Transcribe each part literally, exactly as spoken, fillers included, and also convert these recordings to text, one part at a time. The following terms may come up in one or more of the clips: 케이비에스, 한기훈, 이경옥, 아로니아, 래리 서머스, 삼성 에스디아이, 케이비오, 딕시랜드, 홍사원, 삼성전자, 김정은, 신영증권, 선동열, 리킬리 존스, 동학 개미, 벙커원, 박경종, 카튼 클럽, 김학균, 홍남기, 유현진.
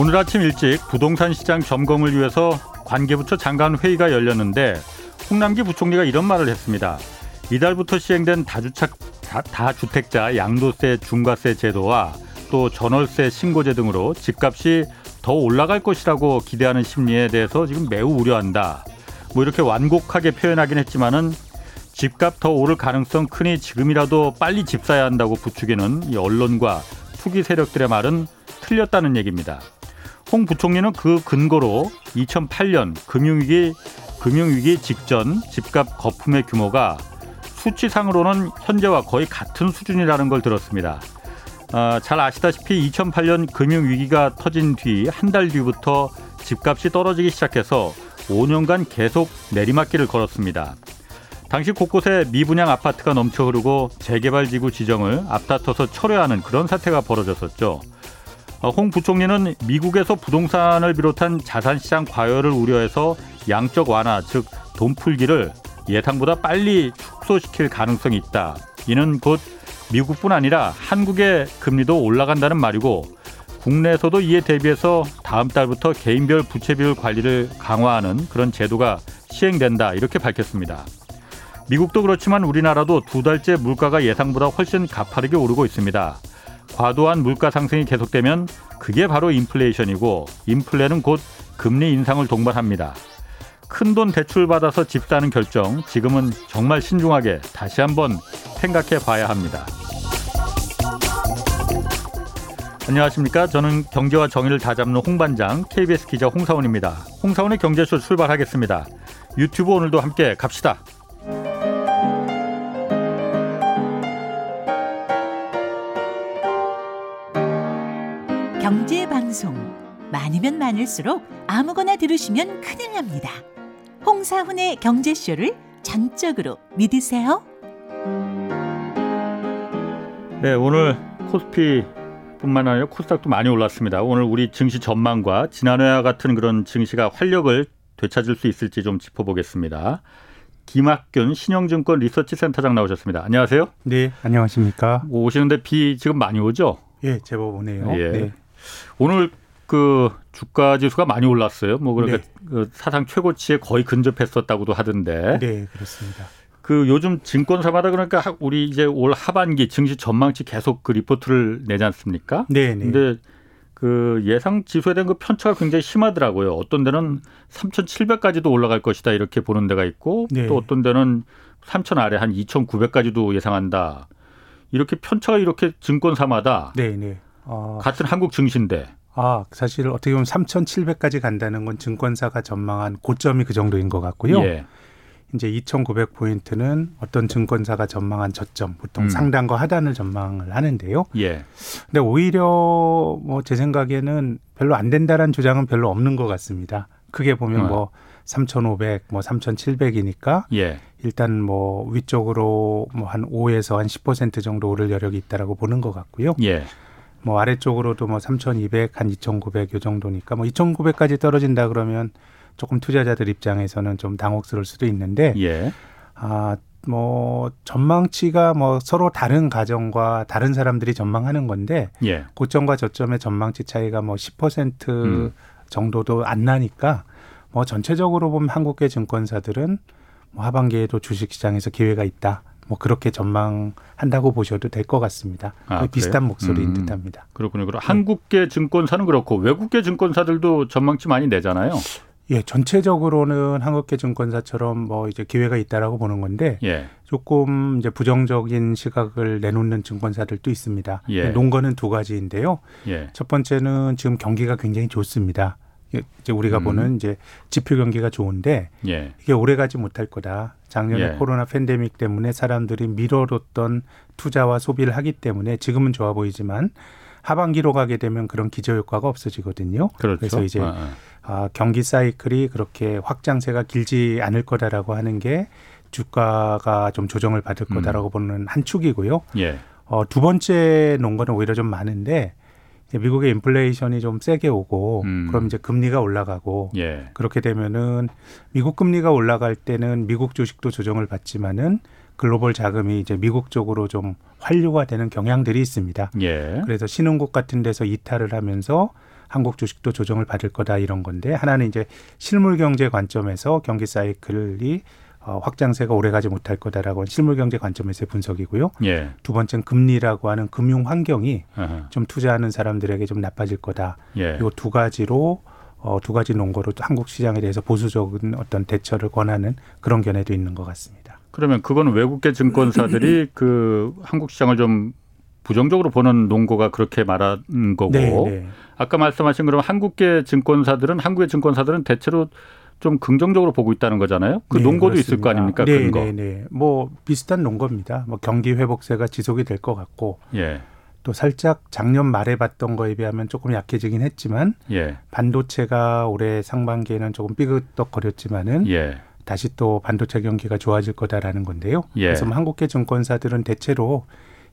오늘 아침 일찍 부동산 시장 점검을 위해서 관계부처 장관 회의가 열렸는데 홍남기 부총리가 이런 말을 했습니다. 이달부터 시행된 다주택, 다, 다주택자 양도세 중과세 제도와 또 전월세 신고제 등으로 집값이 더 올라갈 것이라고 기대하는 심리에 대해서 지금 매우 우려한다. 뭐 이렇게 완곡하게 표현하긴 했지만은 집값 더 오를 가능성 크니 지금이라도 빨리 집 사야 한다고 부추기는 이 언론과 투기 세력들의 말은 틀렸다는 얘기입니다. 홍 부총리는 그 근거로 이천팔 년 금융위기, 금융위기 직전 집값 거품의 규모가 수치상으로는 현재와 거의 같은 수준이라는 걸 들었습니다. 아, 잘 아시다시피 이천팔 년 금융위기가 터진 뒤 한 달 뒤부터 집값이 떨어지기 시작해서 오 년간 계속 내리막길을 걸었습니다. 당시 곳곳에 미분양 아파트가 넘쳐 흐르고 재개발 지구 지정을 앞다퉈서 철회하는 그런 사태가 벌어졌었죠. 홍 부총리는 미국에서 부동산을 비롯한 자산시장 과열을 우려해서 양적 완화, 즉 돈풀기를 예상보다 빨리 축소시킬 가능성이 있다. 이는 곧 미국뿐 아니라 한국의 금리도 올라간다는 말이고 국내에서도 이에 대비해서 다음 달부터 개인별 부채 비율 관리를 강화하는 그런 제도가 시행된다. 이렇게 밝혔습니다. 미국도 그렇지만 우리나라도 두 달째 물가가 예상보다 훨씬 가파르게 오르고 있습니다. 과도한 물가 상승이 계속되면 그게 바로 인플레이션이고 인플레는 곧 금리 인상을 동반합니다. 큰돈 대출받아서 집 사는 결정 지금은 정말 신중하게 다시 한번 생각해 봐야 합니다. 안녕하십니까. 저는 경제와 정의를 다잡는 홍반장 케이비에스 기자 홍사원입니다. 홍사원의 경제쇼 출발하겠습니다. 유튜브 오늘도 함께 갑시다. 경제방송 많으면 많을수록 아무거나 들으시면 큰일 납니다. 홍사훈의 경제쇼를 전적으로 믿으세요. 네, 오늘 코스피뿐만 아니라 코스닥도 많이 올랐습니다. 오늘 우리 증시 전망과 지난해와 같은 그런 증시가 활력을 되찾을 수 있을지 좀 짚어보겠습니다. 김학균 신영증권 리서치센터장 나오셨습니다. 안녕하세요. 네, 안녕하십니까. 오시는데 비 지금 많이 오죠? 예, 제법 오네요. 예. 네. 오늘 그 주가 지수가 많이 올랐어요. 뭐 그러니까 네. 그 사상 최고치에 거의 근접했었다고도 하던데. 네, 그렇습니다. 그 요즘 증권사마다 그러니까 우리 이제 올 하반기 증시 전망치 계속 그 리포트를 내지 않습니까? 네, 네. 근데 그 예상 지수에 대한 그 편차가 굉장히 심하더라고요. 어떤 데는 삼천칠백까지도 올라갈 것이다 이렇게 보는 데가 있고 네. 또 어떤 데는 삼천 아래 한 이천구백까지도 예상한다. 이렇게 편차가 이렇게 증권사마다 네, 네. 어... 같은 한국 증시인데. 아, 사실 어떻게 보면 삼천칠백까지 간다는 건 증권사가 전망한 고점이 그 정도인 것 같고요. 예. 이제 이천구백 포인트는 어떤 증권사가 전망한 저점, 보통 음. 상단과 하단을 전망을 하는데요. 예. 근데 오히려 뭐 제 생각에는 별로 안 된다라는 주장은 별로 없는 것 같습니다. 크게 보면 음. 뭐 삼천오백, 뭐 삼천칠백이니까 예. 일단 뭐 위쪽으로 뭐 한 오에서 한 십 퍼센트 정도 오를 여력이 있다라고 보는 것 같고요. 예. 뭐 아래쪽으로도 뭐 삼천이백, 한 이천구백 요 정도니까 뭐 이천구백까지 떨어진다 그러면 조금 투자자들 입장에서는 좀 당혹스러울 수도 있는데 예. 아, 뭐 전망치가 뭐 서로 다른 가정과 다른 사람들이 전망하는 건데 예. 고점과 저점의 전망치 차이가 뭐 십 퍼센트 음. 정도도 안 나니까 뭐 전체적으로 보면 한국계 증권사들은 뭐 하반기에도 주식시장에서 기회가 있다. 뭐 그렇게 전망한다고 보셔도 될 것 같습니다. 아, 비슷한 목소리인 음, 듯합니다. 그렇군요. 그럼 네. 한국계 증권사는 그렇고 외국계 증권사들도 전망치 많이 내잖아요. 예, 전체적으로는 한국계 증권사처럼 뭐 이제 기회가 있다라고 보는 건데 예. 조금 이제 부정적인 시각을 내놓는 증권사들도 있습니다. 예. 논거는 두 가지인데요. 예. 첫 번째는 지금 경기가 굉장히 좋습니다. 이제 우리가 음. 보는 이제 지표 경기가 좋은데 예. 이게 오래가지 못할 거다. 작년에 예. 코로나 팬데믹 때문에 사람들이 미뤄뒀던 투자와 소비를 하기 때문에 지금은 좋아 보이지만 하반기로 가게 되면 그런 기저효과가 없어지거든요. 그렇죠. 그래서 이제 아, 아, 경기 사이클이 그렇게 확장세가 길지 않을 거다라고 하는 게 주가가 좀 조정을 받을 음. 거다라고 보는 한 축이고요. 예. 어, 두 번째 논거는 오히려 좀 많은데 미국의 인플레이션이 좀 세게 오고 음. 그럼 이제 금리가 올라가고 예. 그렇게 되면은 미국 금리가 올라갈 때는 미국 주식도 조정을 받지만은 글로벌 자금이 이제 미국 쪽으로 좀 환류가 되는 경향들이 있습니다. 예. 그래서 신흥국 같은 데서 이탈을 하면서 한국 주식도 조정을 받을 거다 이런 건데, 하나는 이제 실물 경제 관점에서 경기 사이클이 확장세가 오래가지 못할 거다라고 하는 실물 경제 관점에서의 분석이고요. 예. 두 번째는 금리라고 하는 금융 환경이 아하. 좀 투자하는 사람들에게 좀 나빠질 거다. 예. 이 두 가지로 어, 두 가지 논거로 한국 시장에 대해서 보수적인 어떤 대처를 권하는 그런 견해도 있는 것 같습니다. 그러면 그건 외국계 증권사들이 그 한국 시장을 좀 부정적으로 보는 논거가 그렇게 말하는 거고, 네, 네. 아까 말씀하신 그럼 한국계 증권사들은 한국의 증권사들은 대체로 좀 긍정적으로 보고 있다는 거잖아요. 그 네, 논거도 그렇습니다. 있을 거 아닙니까? 네, 근거. 네, 네. 뭐 비슷한 논거입니다. 뭐 경기 회복세가 지속이 될 것 같고. 예. 또 살짝 작년 말에 봤던 거에 비하면 조금 약해지긴 했지만 예. 반도체가 올해 상반기에는 조금 삐그덕거렸지만은 예. 다시 또 반도체 경기가 좋아질 거다라는 건데요. 예. 그래서 한국계 증권사들은 대체로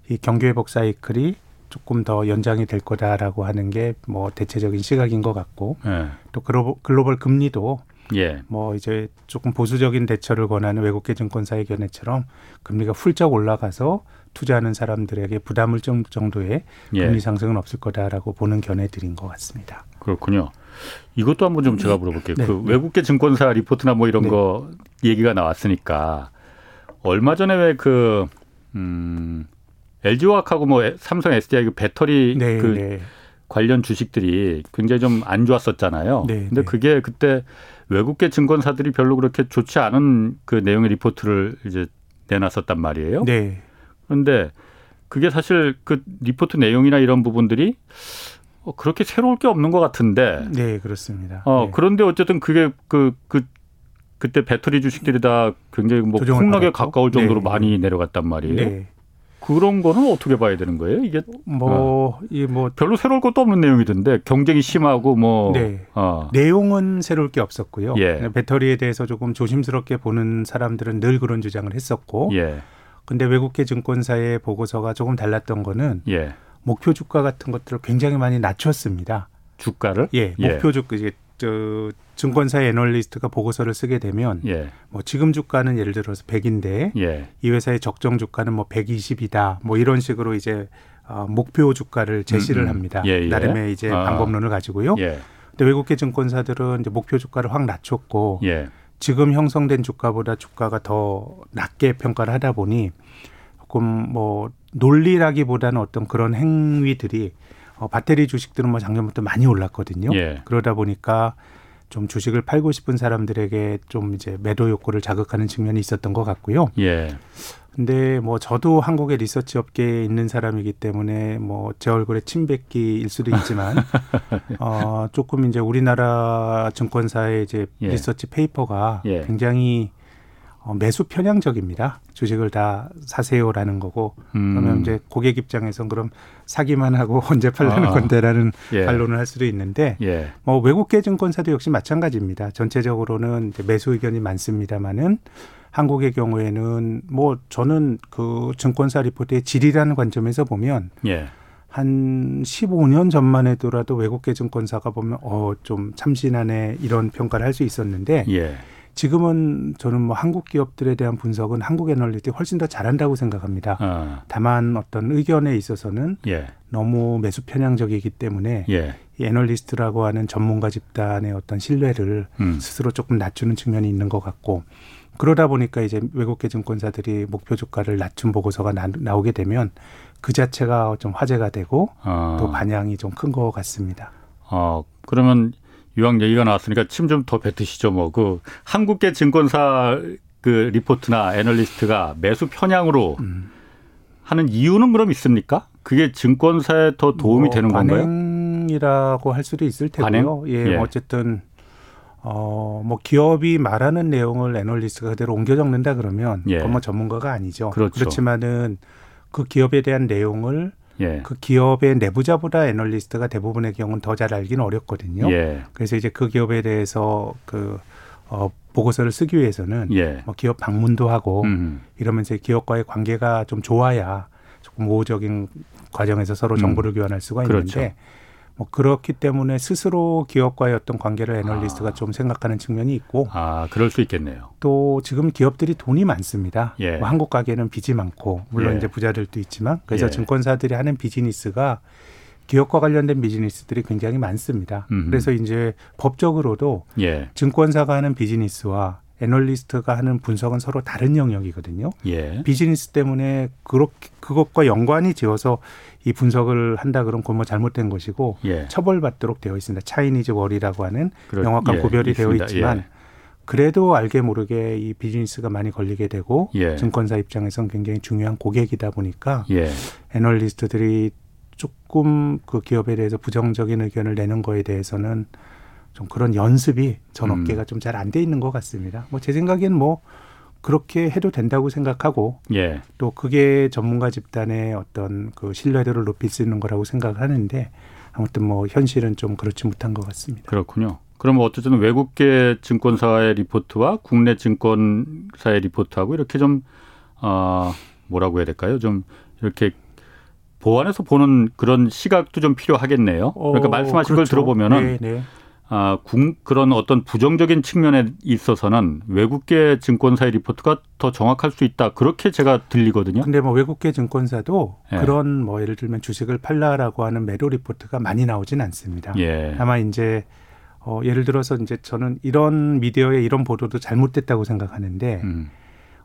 이 경기 회복 사이클이 조금 더 연장이 될 거다라고 하는 게 뭐 대체적인 시각인 것 같고 예. 또 글로벌, 글로벌 금리도 예. 뭐 이제 조금 보수적인 대처를 권하는 외국계 증권사의 견해처럼 금리가 훌쩍 올라가서 투자하는 사람들에게 부담을 줄 정도의 금리 예. 상승은 없을 거다라고 보는 견해들인 것 같습니다. 그렇군요. 이것도 한번 좀 제가 물어볼게요. 네. 그 외국계 증권사 리포트나 뭐 이런 네. 거 얘기가 나왔으니까 얼마 전에 왜 그 음, 엘지화학하고 뭐 삼성 에스디아이 그 배터리 네, 그 네. 관련 주식들이 굉장히 좀 안 좋았었잖아요. 네, 근데 네. 그게 그때 외국계 증권사들이 별로 그렇게 좋지 않은 그 내용의 리포트를 이제 내놨었단 말이에요. 네. 그런데 그게 사실 그 리포트 내용이나 이런 부분들이 그렇게 새로울 게 없는 것 같은데. 네, 그렇습니다. 어, 네. 그런데 어쨌든 그게 그, 그, 그때 배터리 주식들이 다 굉장히 뭐 폭락에 가까울 정도로 네. 많이 내려갔단 말이에요. 네. 그런 거는 어떻게 봐야 되는 거예요? 이게 뭐, 이게 뭐 별로 새로울 것도 없는 내용이던데 경쟁이 심하고 뭐 네. 어. 내용은 새로울 게 없었고요. 예. 배터리에 대해서 조금 조심스럽게 보는 사람들은 늘 그런 주장을 했었고, 예. 근데 외국계 증권사의 보고서가 조금 달랐던 거는 예. 목표 주가 같은 것들을 굉장히 많이 낮췄습니다. 주가를? 예, 예. 목표 주가 이제. 저 증권사의 애널리스트가 보고서를 쓰게 되면 예. 뭐 지금 주가는 예를 들어서 백인데 예. 이 회사의 적정 주가는 뭐 백이십이다. 뭐 이런 식으로 이제 어 목표 주가를 제시를 음, 음. 합니다. 예, 예. 나름의 이제 아. 방법론을 가지고요. 예. 근데 외국계 증권사들은 이제 목표 주가를 확 낮췄고 예. 지금 형성된 주가보다 주가가 더 낮게 평가를 하다 보니 조금 뭐 논리라기보다는 어떤 그런 행위들이 어, 배터리 주식들은 뭐 작년부터 많이 올랐거든요. 예. 그러다 보니까 좀 주식을 팔고 싶은 사람들에게 좀 이제 매도 욕구를 자극하는 측면이 있었던 것 같고요. 예. 근데 뭐 저도 한국의 리서치 업계에 있는 사람이기 때문에 뭐 제 얼굴에 침 뱉기일 수도 있지만 어, 조금 이제 우리나라 증권사의 이제 예. 리서치 페이퍼가 예. 굉장히 매수 편향적입니다. 주식을 다 사세요라는 거고 음. 그러면 이제 고객 입장에선 그럼 사기만 하고 언제 팔라는 아. 건데라는 예. 반론을 할 수도 있는데 예. 뭐 외국계 증권사도 역시 마찬가지입니다. 전체적으로는 이제 매수 의견이 많습니다만은 한국의 경우에는 뭐 저는 그 증권사 리포트의 질이라는 관점에서 보면 예. 한 십오 년 전만 해도라도 외국계 증권사가 보면 어, 좀 참신하네 이런 평가를 할 수 있었는데. 예. 지금은 저는 뭐 한국 기업들에 대한 분석은 한국 애널리스트가 훨씬 더 잘한다고 생각합니다. 아. 다만 어떤 의견에 있어서는 예. 너무 매수 편향적이기 때문에 예. 이 애널리스트라고 하는 전문가 집단의 어떤 신뢰를 음. 스스로 조금 낮추는 측면이 있는 것 같고 그러다 보니까 이제 외국계 증권사들이 목표 주가를 낮춘 보고서가 나, 나오게 되면 그 자체가 좀 화제가 되고 아. 또 반향이 좀 큰 것 같습니다. 아, 그러면 유학 얘기가 나왔으니까 침 좀 더 뱉으시죠. 뭐 그 한국계 증권사 그 리포트나 애널리스트가 매수 편향으로 음. 하는 이유는 그럼 있습니까? 그게 증권사에 더 도움이 뭐 되는 반응이라고 건가요? 반응이라고 할 수도 있을 테고요. 반응? 예, 예. 어쨌든 어, 뭐 기업이 말하는 내용을 애널리스트가 그대로 옮겨 적는다 그러면 예. 그건 뭐 전문가가 아니죠. 그렇죠. 그렇지만은 그 기업에 대한 내용을 예. 그 기업의 내부자보다 애널리스트가 대부분의 경우는 더 잘 알기는 어렵거든요. 예. 그래서 이제 그 기업에 대해서 그 어, 보고서를 쓰기 위해서는 예. 뭐 기업 방문도 하고 음. 이러면서 기업과의 관계가 좀 좋아야 조금 우호적인 과정에서 서로 정보를 음. 교환할 수가 그렇죠. 있는데 뭐 그렇기 때문에 스스로 기업과의 어떤 관계를 애널리스트가 아. 좀 생각하는 측면이 있고 아 그럴 수 있겠네요. 또 지금 기업들이 돈이 많습니다. 예. 뭐 한국 가게는 빚이 많고 물론 예. 이제 부자들도 있지만 그래서 예. 증권사들이 하는 비즈니스가 기업과 관련된 비즈니스들이 굉장히 많습니다. 음흠. 그래서 이제 법적으로도 예. 증권사가 하는 비즈니스와 애널리스트가 하는 분석은 서로 다른 영역이거든요. 예. 비즈니스 때문에 그렇게 그것과 연관이 지어서 이 분석을 한다 그러면 그건 뭐 잘못된 것이고 예. 처벌받도록 되어 있습니다. 차이니즈 월이라고 하는 그렇, 명확한 예, 구별이 있습니다. 되어 있지만 예. 그래도 알게 모르게 이 비즈니스가 많이 걸리게 되고 예. 증권사 입장에서는 굉장히 중요한 고객이다 보니까 예. 애널리스트들이 조금 그 기업에 대해서 부정적인 의견을 내는 거에 대해서는 좀 그런 연습이 전 업계가 음. 좀 잘 안 돼 있는 것 같습니다. 뭐 제 생각엔 뭐 그렇게 해도 된다고 생각하고 예. 또 그게 전문가 집단의 어떤 그 신뢰도를 높일 수 있는 거라고 생각을 하는데 아무튼 뭐 현실은 좀 그렇지 못한 것 같습니다. 그렇군요. 그럼 어쨌든 외국계 증권사의 리포트와 국내 증권사의 리포트하고 이렇게 좀 어, 뭐라고 해야 될까요? 좀 이렇게 보완해서 보는 그런 시각도 좀 필요하겠네요. 그러니까 어, 말씀하신 그렇죠. 걸 들어보면은. 네, 네. 아, 국, 그런 어떤 부정적인 측면에 있어서는 외국계 증권사의 리포트가 더 정확할 수 있다. 그렇게 제가 들리거든요. 근데 뭐 외국계 증권사도 예. 그런 뭐 예를 들면 주식을 팔라라고 하는 매도 리포트가 많이 나오진 않습니다. 예. 아마 이제 어, 예를 들어서 이제 저는 이런 미디어의 이런 보도도 잘못됐다고 생각하는데 음.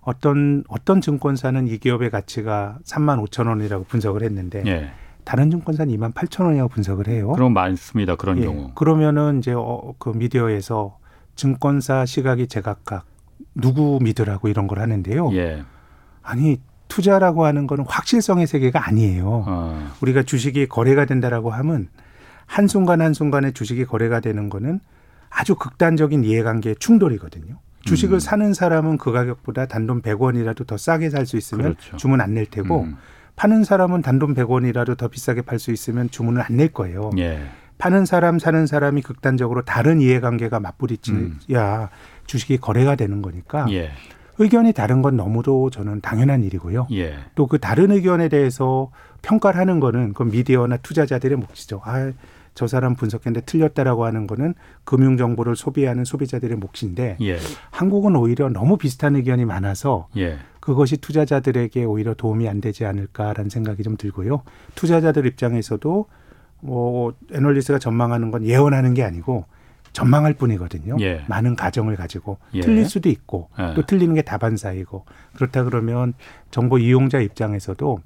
어떤 어떤 증권사는 이 기업의 가치가 삼만 오천 원이라고 분석을 했는데. 예. 다른 증권사는 이만 팔천 원이라고 분석을 해요. 그럼 많습니다. 그런 예, 경우. 그러면은 이제 어, 그 미디어에서 증권사 시각이 제각각 누구 믿으라고 이런 걸 하는데요. 예. 아니 투자라고 하는 거는 확실성의 세계가 아니에요. 아. 우리가 주식이 거래가 된다라고 하면 한순간 한순간에 주식이 거래가 되는 거는 아주 극단적인 이해관계의 충돌이거든요. 주식을 음. 사는 사람은 그 가격보다 단돈 백 원이라도 더 싸게 살 수 있으면 그렇죠. 주문 안 낼 테고 음. 파는 사람은 단돈 백 원이라도 더 비싸게 팔 수 있으면 주문을 안 낼 거예요. 예. 파는 사람, 사는 사람이 극단적으로 다른 이해관계가 맞부딪혀야 음. 주식이 거래가 되는 거니까 예. 의견이 다른 건 너무도 저는 당연한 일이고요. 예. 또 그 다른 의견에 대해서 평가를 하는 거는 그 미디어나 투자자들의 몫이죠. 아, 저 사람 분석했는데 틀렸다라고 하는 거는 금융 정보를 소비하는 소비자들의 몫인데 예. 한국은 오히려 너무 비슷한 의견이 많아서 예. 그것이 투자자들에게 오히려 도움이 안 되지 않을까라는 생각이 좀 들고요. 투자자들 입장에서도 뭐 애널리스트가 전망하는 건 예언하는 게 아니고 전망할 뿐이거든요. 예. 많은 가정을 가지고 예. 틀릴 수도 있고 예. 또 틀리는 게 다반사이고 그렇다 그러면 정보 이용자 입장에서도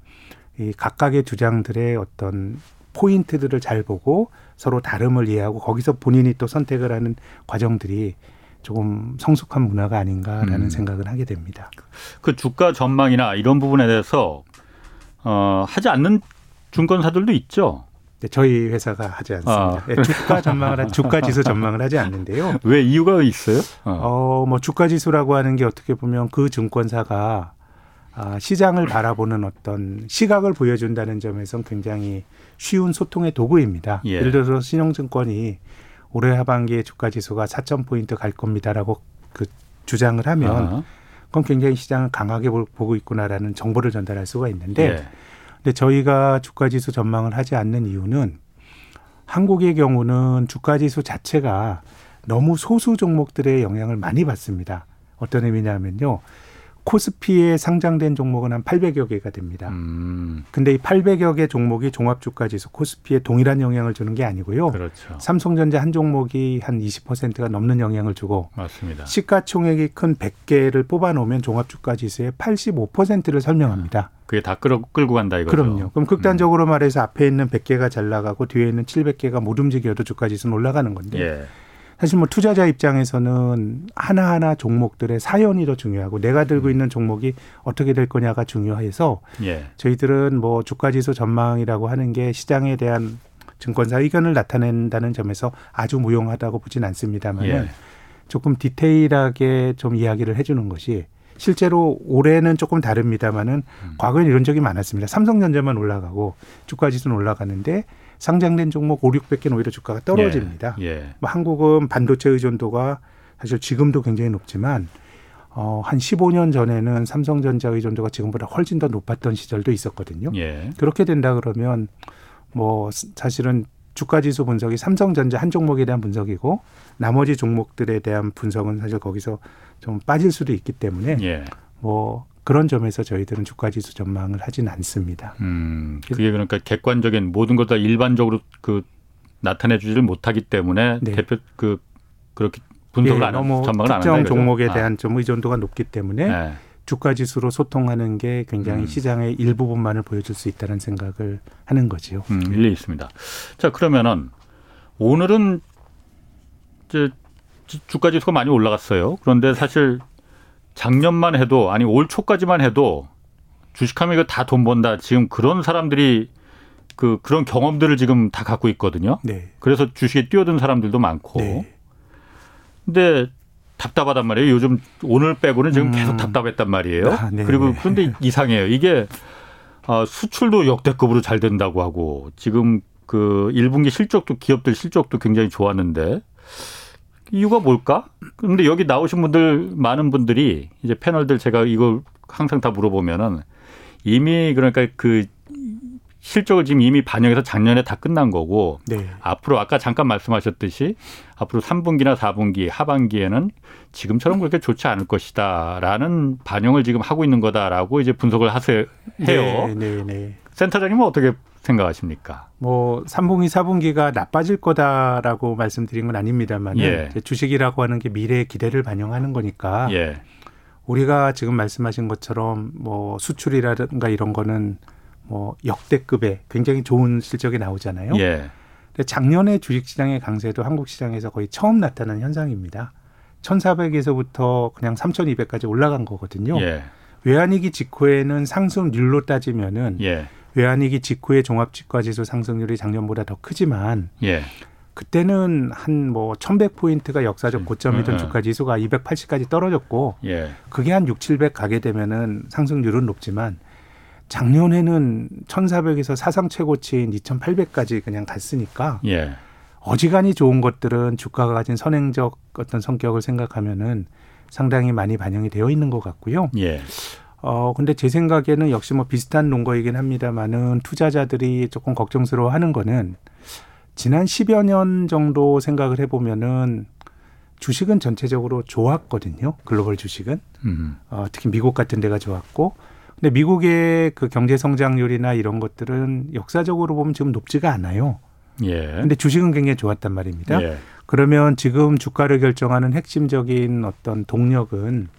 이 각각의 주장들의 어떤 포인트들을 잘 보고 서로 다름을 이해하고 거기서 본인이 또 선택을 하는 과정들이 조금 성숙한 문화가 아닌가라는 음. 생각을 하게 됩니다. 그 주가 전망이나 이런 부분에 대해서 어, 하지 않는 증권사들도 있죠. 네, 저희 회사가 하지 않습니다. 아. 네, 주가 전망을 주가 지수 전망을 하지 않는데요. 왜 이유가 있어요? 어. 어, 뭐 주가 지수라고 하는 게 어떻게 보면 그 증권사가 시장을 바라보는 어떤 시각을 보여준다는 점에서는 굉장히 쉬운 소통의 도구입니다. 예. 예를 들어서 신영증권이 올해 하반기에 주가지수가 사천 포인트 갈 겁니다라고 그 주장을 하면 아하. 그건 굉장히 시장을 강하게 보고 있구나라는 정보를 전달할 수가 있는데 예. 근데 저희가 주가지수 전망을 하지 않는 이유는 한국의 경우는 주가지수 자체가 너무 소수 종목들의 영향을 많이 받습니다. 어떤 의미냐면요. 코스피에 상장된 종목은 한 팔백여 개가 됩니다. 음. 근데 이 팔백여 개 종목이 종합주가지수 코스피에 동일한 영향을 주는 게 아니고요. 그렇죠. 삼성전자 한 종목이 한 이십 퍼센트가 넘는 영향을 주고 맞습니다. 시가총액이 큰 백 개를 뽑아놓으면 종합주가지수의 팔십오 퍼센트를 설명합니다. 음. 그게 다 끌어, 끌고 간다 이거죠. 그럼요. 그럼 극단적으로 음. 말해서 앞에 있는 백 개가 잘 나가고 뒤에 있는 칠백 개가 못 움직여도 주가지수는 올라가는 건데 예. 사실 뭐 투자자 입장에서는 하나하나 종목들의 사연이 더 중요하고 내가 들고 있는 종목이 어떻게 될 거냐가 중요해서 예. 저희들은 뭐 주가지수 전망이라고 하는 게 시장에 대한 증권사 의견을 나타낸다는 점에서 아주 무용하다고 보진 않습니다만 예. 조금 디테일하게 좀 이야기를 해주는 것이 실제로 올해는 조금 다릅니다만은 음. 과거에는 이런 적이 많았습니다. 삼성전자만 올라가고 주가지수는 올라가는데 상장된 종목 오천육백 개는 오히려 주가가 떨어집니다. 예, 예. 뭐 한국은 반도체 의존도가 사실 지금도 굉장히 높지만 어, 한 십오 년 전에는 삼성전자 의존도가 지금보다 훨씬 더 높았던 시절도 있었거든요. 예. 그렇게 된다 그러면 뭐 사실은 주가지수 분석이 삼성전자 한 종목에 대한 분석이고 나머지 종목들에 대한 분석은 사실 거기서 좀 빠질 수도 있기 때문에 예. 뭐 그런 점에서 저희들은 주가지수 전망을 하진 않습니다. 음, 그게 그러니까 객관적인 모든 걸 다 일반적으로 그 나타내주지를 못하기 때문에 네. 대표 그 그렇게 분석을 예, 안 하고 전망을 안 한다. 특정 종목에 대한 아. 좀 의존도가 높기 때문에 네. 주가지수로 소통하는 게 굉장히 음. 시장의 일부분만을 보여줄 수 있다는 생각을 하는 거지요. 음, 일리 있습니다. 자 그러면은 오늘은 이제 주가지수가 많이 올라갔어요. 그런데 사실 작년만 해도 아니 올 초까지만 해도 주식하면 이거 다 돈 번다. 지금 그런 사람들이 그 그런 경험들을 지금 다 갖고 있거든요. 네. 그래서 주식에 뛰어든 사람들도 많고. 네. 근데 답답하단 말이에요. 요즘 오늘 빼고는 지금 음. 계속 답답했단 말이에요. 아, 그리고 그런데 이상해요. 이게 수출도 역대급으로 잘 된다고 하고 지금 그 일 분기 실적도 기업들 실적도 굉장히 좋았는데 이유가 뭘까? 근데 여기 나오신 분들 많은 분들이 이제 패널들 제가 이걸 항상 다 물어보면은 이미 그러니까 그 실적을 지금 이미 반영해서 작년에 다 끝난 거고 네. 앞으로 아까 잠깐 말씀하셨듯이 앞으로 삼 분기나 사 분기 하반기에는 지금처럼 그렇게 좋지 않을 것이다라는 반영을 지금 하고 있는 거다라고 이제 분석을 하세요. 네, 네, 네. 센터장님은 어떻게 생각하십니까? 뭐 삼 분기, 사 분기가 나빠질 거다라고 말씀드린 건 아닙니다만 예. 주식이라고 하는 게 미래의 기대를 반영하는 거니까 예. 우리가 지금 말씀하신 것처럼 뭐 수출이라든가 이런 거는 뭐 역대급의 굉장히 좋은 실적이 나오잖아요. 예. 근데 작년에 주식시장의 강세도 한국 시장에서 거의 처음 나타난 현상입니다. 천사백에서부터 그냥 삼천이백까지 올라간 거거든요. 예. 외환위기 직후에는 상승률로 따지면은 예. 외환위기 직후의 종합지가지수 상승률이 작년보다 더 크지만 예. 그때는 한 뭐 천백 포인트가 역사적 고점이던 음, 음. 주가지수가 이백팔십까지 떨어졌고 예. 그게 한 육칠백 가게 되면은 상승률은 높지만 작년에는 천사백에서 사상 최고치인 이천팔백까지 그냥 갔으니까 예. 어지간히 좋은 것들은 주가가 가진 선행적 어떤 성격을 생각하면은 상당히 많이 반영이 되어 있는 것 같고요. 예. 어, 근데 제 생각에는 역시 뭐 비슷한 논거이긴 합니다만은 투자자들이 조금 걱정스러워 하는 거는 지난 십여 년 정도 생각을 해보면은 주식은 전체적으로 좋았거든요. 글로벌 주식은. 음. 어, 특히 미국 같은 데가 좋았고. 근데 미국의 그 경제 성장률이나 이런 것들은 역사적으로 보면 지금 높지가 않아요. 예. 근데 주식은 굉장히 좋았단 말입니다. 예. 그러면 지금 주가를 결정하는 핵심적인 어떤 동력은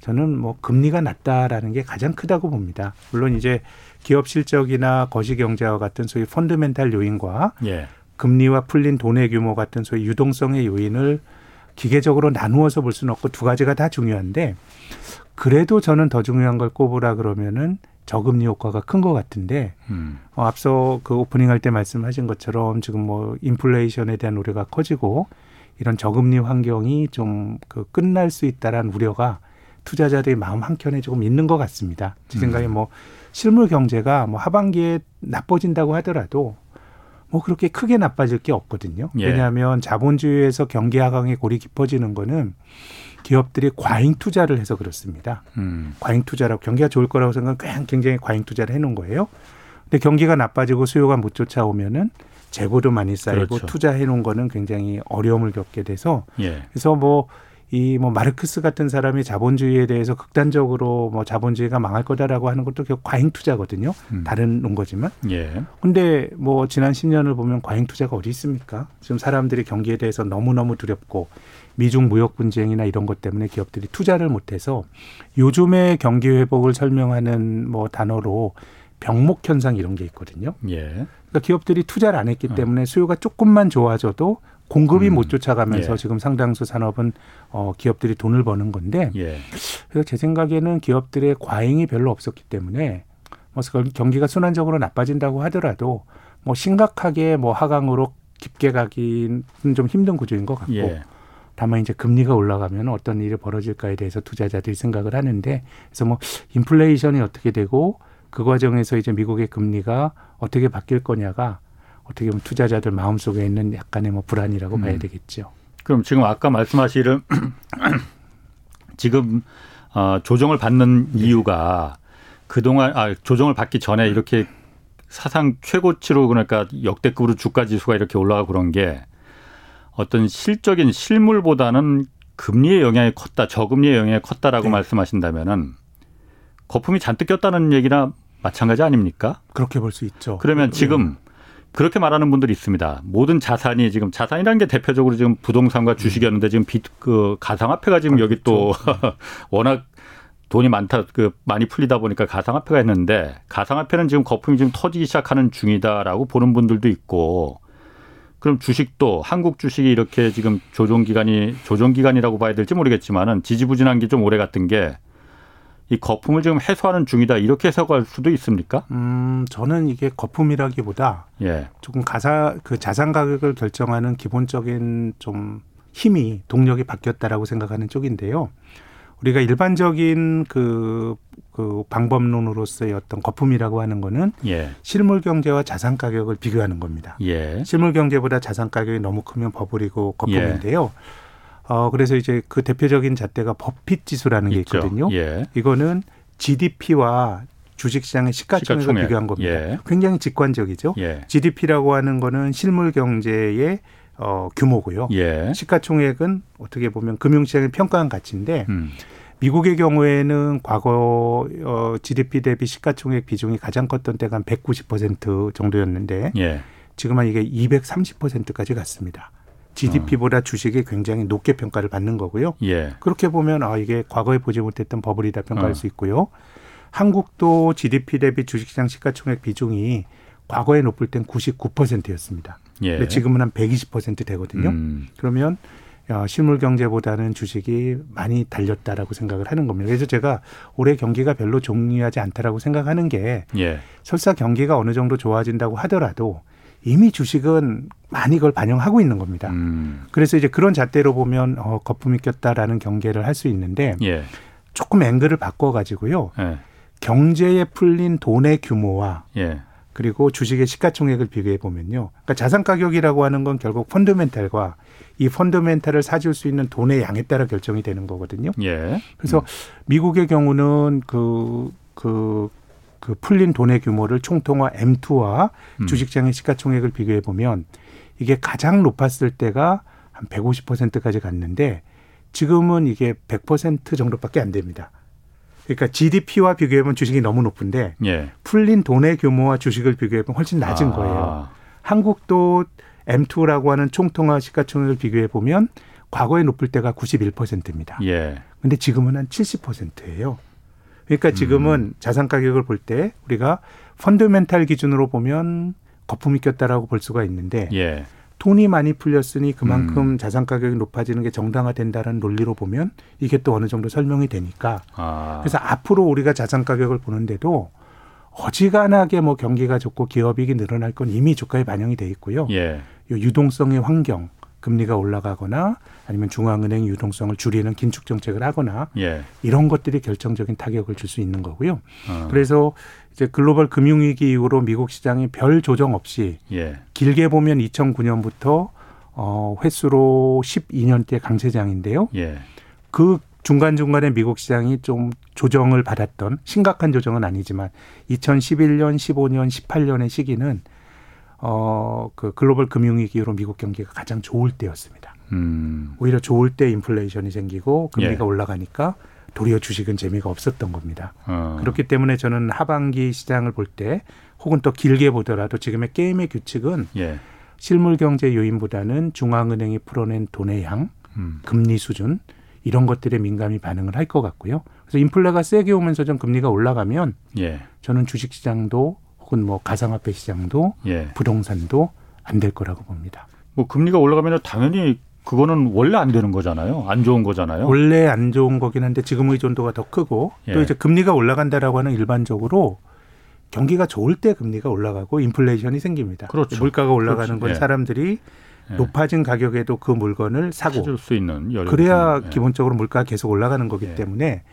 저는 뭐 금리가 낮다라는 게 가장 크다고 봅니다. 물론 이제 기업 실적이나 거시경제와 같은 소위 펀더멘탈 요인과 예. 금리와 풀린 돈의 규모 같은 소위 유동성의 요인을 기계적으로 나누어서 볼 수는 없고 두 가지가 다 중요한데 그래도 저는 더 중요한 걸 꼽으라 그러면은 저금리 효과가 큰 것 같은데 음. 어, 앞서 그 오프닝 할 때 말씀하신 것처럼 지금 뭐 인플레이션에 대한 우려가 커지고 이런 저금리 환경이 좀 그 끝날 수 있다라는 우려가 투자자들의 마음 한켠에 조금 있는 것 같습니다. 제 생각에 뭐 실물 경제가 뭐 하반기에 나빠진다고 하더라도 뭐 그렇게 크게 나빠질 게 없거든요. 예. 왜냐하면 자본주의에서 경기 하강의 골이 깊어지는 거는 기업들이 과잉 투자를 해서 그렇습니다. 음. 과잉 투자라고 경기가 좋을 거라고 생각하면 굉장히 과잉 투자를 해놓은 거예요. 근데 경기가 나빠지고 수요가 못 쫓아오면은 재고도 많이 쌓이고 그렇죠. 투자해놓은 거는 굉장히 어려움을 겪게 돼서 예. 그래서 뭐 이 뭐 마르크스 같은 사람이 자본주의에 대해서 극단적으로 뭐 자본주의가 망할 거다라고 하는 것도 결국 과잉 투자거든요. 음. 다른 논거지만. 예. 근데 뭐 지난 십 년을 보면 과잉 투자가 어디 있습니까? 지금 사람들이 경기에 대해서 너무너무 두렵고 미중 무역 분쟁이나 이런 것 때문에 기업들이 투자를 못해서 요즘에 경기 회복을 설명하는 뭐 단어로 병목 현상 이런 게 있거든요. 예. 그러니까 기업들이 투자를 안 했기 때문에 수요가 조금만 좋아져도 공급이 음. 못 쫓아가면서 예. 지금 상당수 산업은 어, 기업들이 돈을 버는 건데 예. 그래서 제 생각에는 기업들의 과잉이 별로 없었기 때문에 뭐 경기가 순환적으로 나빠진다고 하더라도 뭐 심각하게 뭐 하강으로 깊게 가기는 좀 힘든 구조인 것 같고 예. 다만 이제 금리가 올라가면 어떤 일이 벌어질까에 대해서 투자자들이 생각을 하는데 그래서 뭐 인플레이션이 어떻게 되고 그 과정에서 이제 미국의 금리가 어떻게 바뀔 거냐가 어떻게 보면 투자자들 마음속에 있는 약간의 뭐 불안이라고 음. 봐야 되겠죠. 그럼 지금 아까 말씀하시는 지금 어, 조정을 받는 네. 이유가 그동안 아, 조정을 받기 전에 이렇게 사상 최고치로 그러니까 역대급으로 주가지수가 이렇게 올라가고 그런 게 어떤 실적인 실물보다는 금리의 영향이 컸다. 저금리의 영향이 컸다라고 네. 말씀하신다면은 거품이 잔뜩 꼈다는 얘기나 마찬가지 아닙니까? 그렇게 볼 수 있죠. 그러면 지금 그렇게 말하는 분들이 있습니다. 모든 자산이 지금 자산이라는 게 대표적으로 지금 부동산과 주식이었는데 지금 비, 그 가상화폐가 지금 여기 또 워낙 돈이 많다, 그 많이 풀리다 보니까 가상화폐가 했는데 가상화폐는 지금 거품이 지금 터지기 시작하는 중이다라고 보는 분들도 있고, 그럼 주식도 한국 주식이 이렇게 지금 조정 기간이 조정 기간이라고 봐야 될지 모르겠지만은 지지부진한 게 좀 오래 갔던 게 이 거품을 지금 해소하는 중이다 이렇게 해석할 수도 있습니까? 음, 저는 이게 거품이라기보다 예. 조금 가사 그 자산 가격을 결정하는 기본적인 좀 힘이 동력이 바뀌었다라고 생각하는 쪽인데요. 우리가 일반적인 그, 그 방법론으로서의 어떤 거품이라고 하는 거는 예. 실물 경제와 자산 가격을 비교하는 겁니다. 예. 실물 경제보다 자산 가격이 너무 크면 버블이고 거품인데요. 예. 어, 그래서 이제 그 대표적인 잣대가 버핏 지수라는 게 있죠. 있거든요. 예. 이거는 지디피와 주식시장의 시가총액을 시가총액. 비교한 겁니다. 예. 굉장히 직관적이죠. 예. 지디피라고 하는 거는 실물 경제의 어, 규모고요. 예. 시가총액은 어떻게 보면 금융시장의 평가한 가치인데 음. 미국의 경우에는 과거 어, 지디피 대비 시가총액 비중이 가장 컸던 때가 한 백구십 퍼센트 정도였는데 예. 지금 한 이게 이백삼십 퍼센트까지 갔습니다. 지디피보다 음. 주식이 굉장히 높게 평가를 받는 거고요. 예. 그렇게 보면 아, 이게 과거에 보지 못했던 버블이다 평가할 음. 수 있고요. 한국도 지디피 대비 주식시장 시가총액 비중이 과거에 높을 땐 구십구 퍼센트였습니다. 예. 근데 지금은 한 백이십 퍼센트 되거든요. 음. 그러면 실물 경제보다는 주식이 많이 달렸다라고 생각을 하는 겁니다. 그래서 제가 올해 경기가 별로 중요하지 않다라고 생각하는 게 예. 설사 경기가 어느 정도 좋아진다고 하더라도 이미 주식은 많이 그걸 반영하고 있는 겁니다. 음. 그래서 이제 그런 잣대로 보면 어, 거품이 꼈다라는 경계를 할 수 있는데 예. 조금 앵글을 바꿔가지고요. 예. 경제에 풀린 돈의 규모와 예. 그리고 주식의 시가총액을 비교해 보면요. 그러니까 자산 가격이라고 하는 건 결국 펀더멘탈과 이 펀더멘탈을 사줄 수 있는 돈의 양에 따라 결정이 되는 거거든요. 예. 그래서 음. 미국의 경우는 그, 그, 그 풀린 돈의 규모를 총통화 엠투와 음. 주식장의 시가총액을 비교해 보면 이게 가장 높았을 때가 한 백오십 퍼센트까지 갔는데 지금은 이게 백 퍼센트 정도밖에 안 됩니다. 그러니까 지디피와 비교해 보면 주식이 너무 높은데 예. 풀린 돈의 규모와 주식을 비교해 보면 훨씬 낮은 아. 거예요. 한국도 엠투라고 하는 총통화 시가총액을 비교해 보면 과거에 높을 때가 구십일 퍼센트입니다. 그런데 예. 지금은 한 칠십 퍼센트예요. 그러니까 지금은 음. 자산 가격을 볼 때 우리가 펀더멘탈 기준으로 보면 거품이 꼈다라고 볼 수가 있는데 예. 돈이 많이 풀렸으니 그만큼 음. 자산 가격이 높아지는 게 정당화된다는 논리로 보면 이게 또 어느 정도 설명이 되니까 아. 그래서 앞으로 우리가 자산 가격을 보는데도 어지간하게 뭐 경기가 좋고 기업이익이 늘어날 건 이미 주가에 반영이 돼 있고요. 예. 유동성의 환경. 금리가 올라가거나 아니면 중앙은행 유동성을 줄이는 긴축 정책을 하거나 예. 이런 것들이 결정적인 타격을 줄 수 있는 거고요. 어. 그래서 이제 글로벌 금융위기 이후로 미국 시장이 별 조정 없이 예. 길게 보면 이천구 년부터 어, 횟수로 십이 년대 강세장인데요. 예. 그 중간중간에 미국 시장이 좀 조정을 받았던 심각한 조정은 아니지만 이천십일 년, 십오 년, 십팔 년의 시기는 어, 그 글로벌 금융위기 이후로 미국 경기가 가장 좋을 때였습니다. 음. 오히려 좋을 때 인플레이션이 생기고 금리가 예. 올라가니까 도리어 주식은 재미가 없었던 겁니다. 어. 그렇기 때문에 저는 하반기 시장을 볼 때 혹은 또 길게 보더라도 지금의 게임의 규칙은 예. 실물 경제 요인보다는 중앙은행이 풀어낸 돈의 양, 음. 금리 수준 이런 것들에 민감히 반응을 할 것 같고요. 그래서 인플레가 세게 오면서 좀 금리가 올라가면 예. 저는 주식시장도 혹은 뭐 가상화폐 시장도 예. 부동산도 안 될 거라고 봅니다. 뭐 금리가 올라가면 당연히 그거는 원래 안 되는 거잖아요. 안 좋은 거잖아요. 원래 안 좋은 거긴 한데 지금 의존도가 더 크고 예. 또 이제 금리가 올라간다라고 하는 일반적으로 경기가 좋을 때 금리가 올라가고 인플레이션이 생깁니다. 그렇죠. 물가가 올라가는 그렇죠. 건 사람들이 예. 높아진 가격에도 그 물건을 사고 찾을 수 있는 그래야 예. 기본적으로 물가가 계속 올라가는 거기 예. 때문에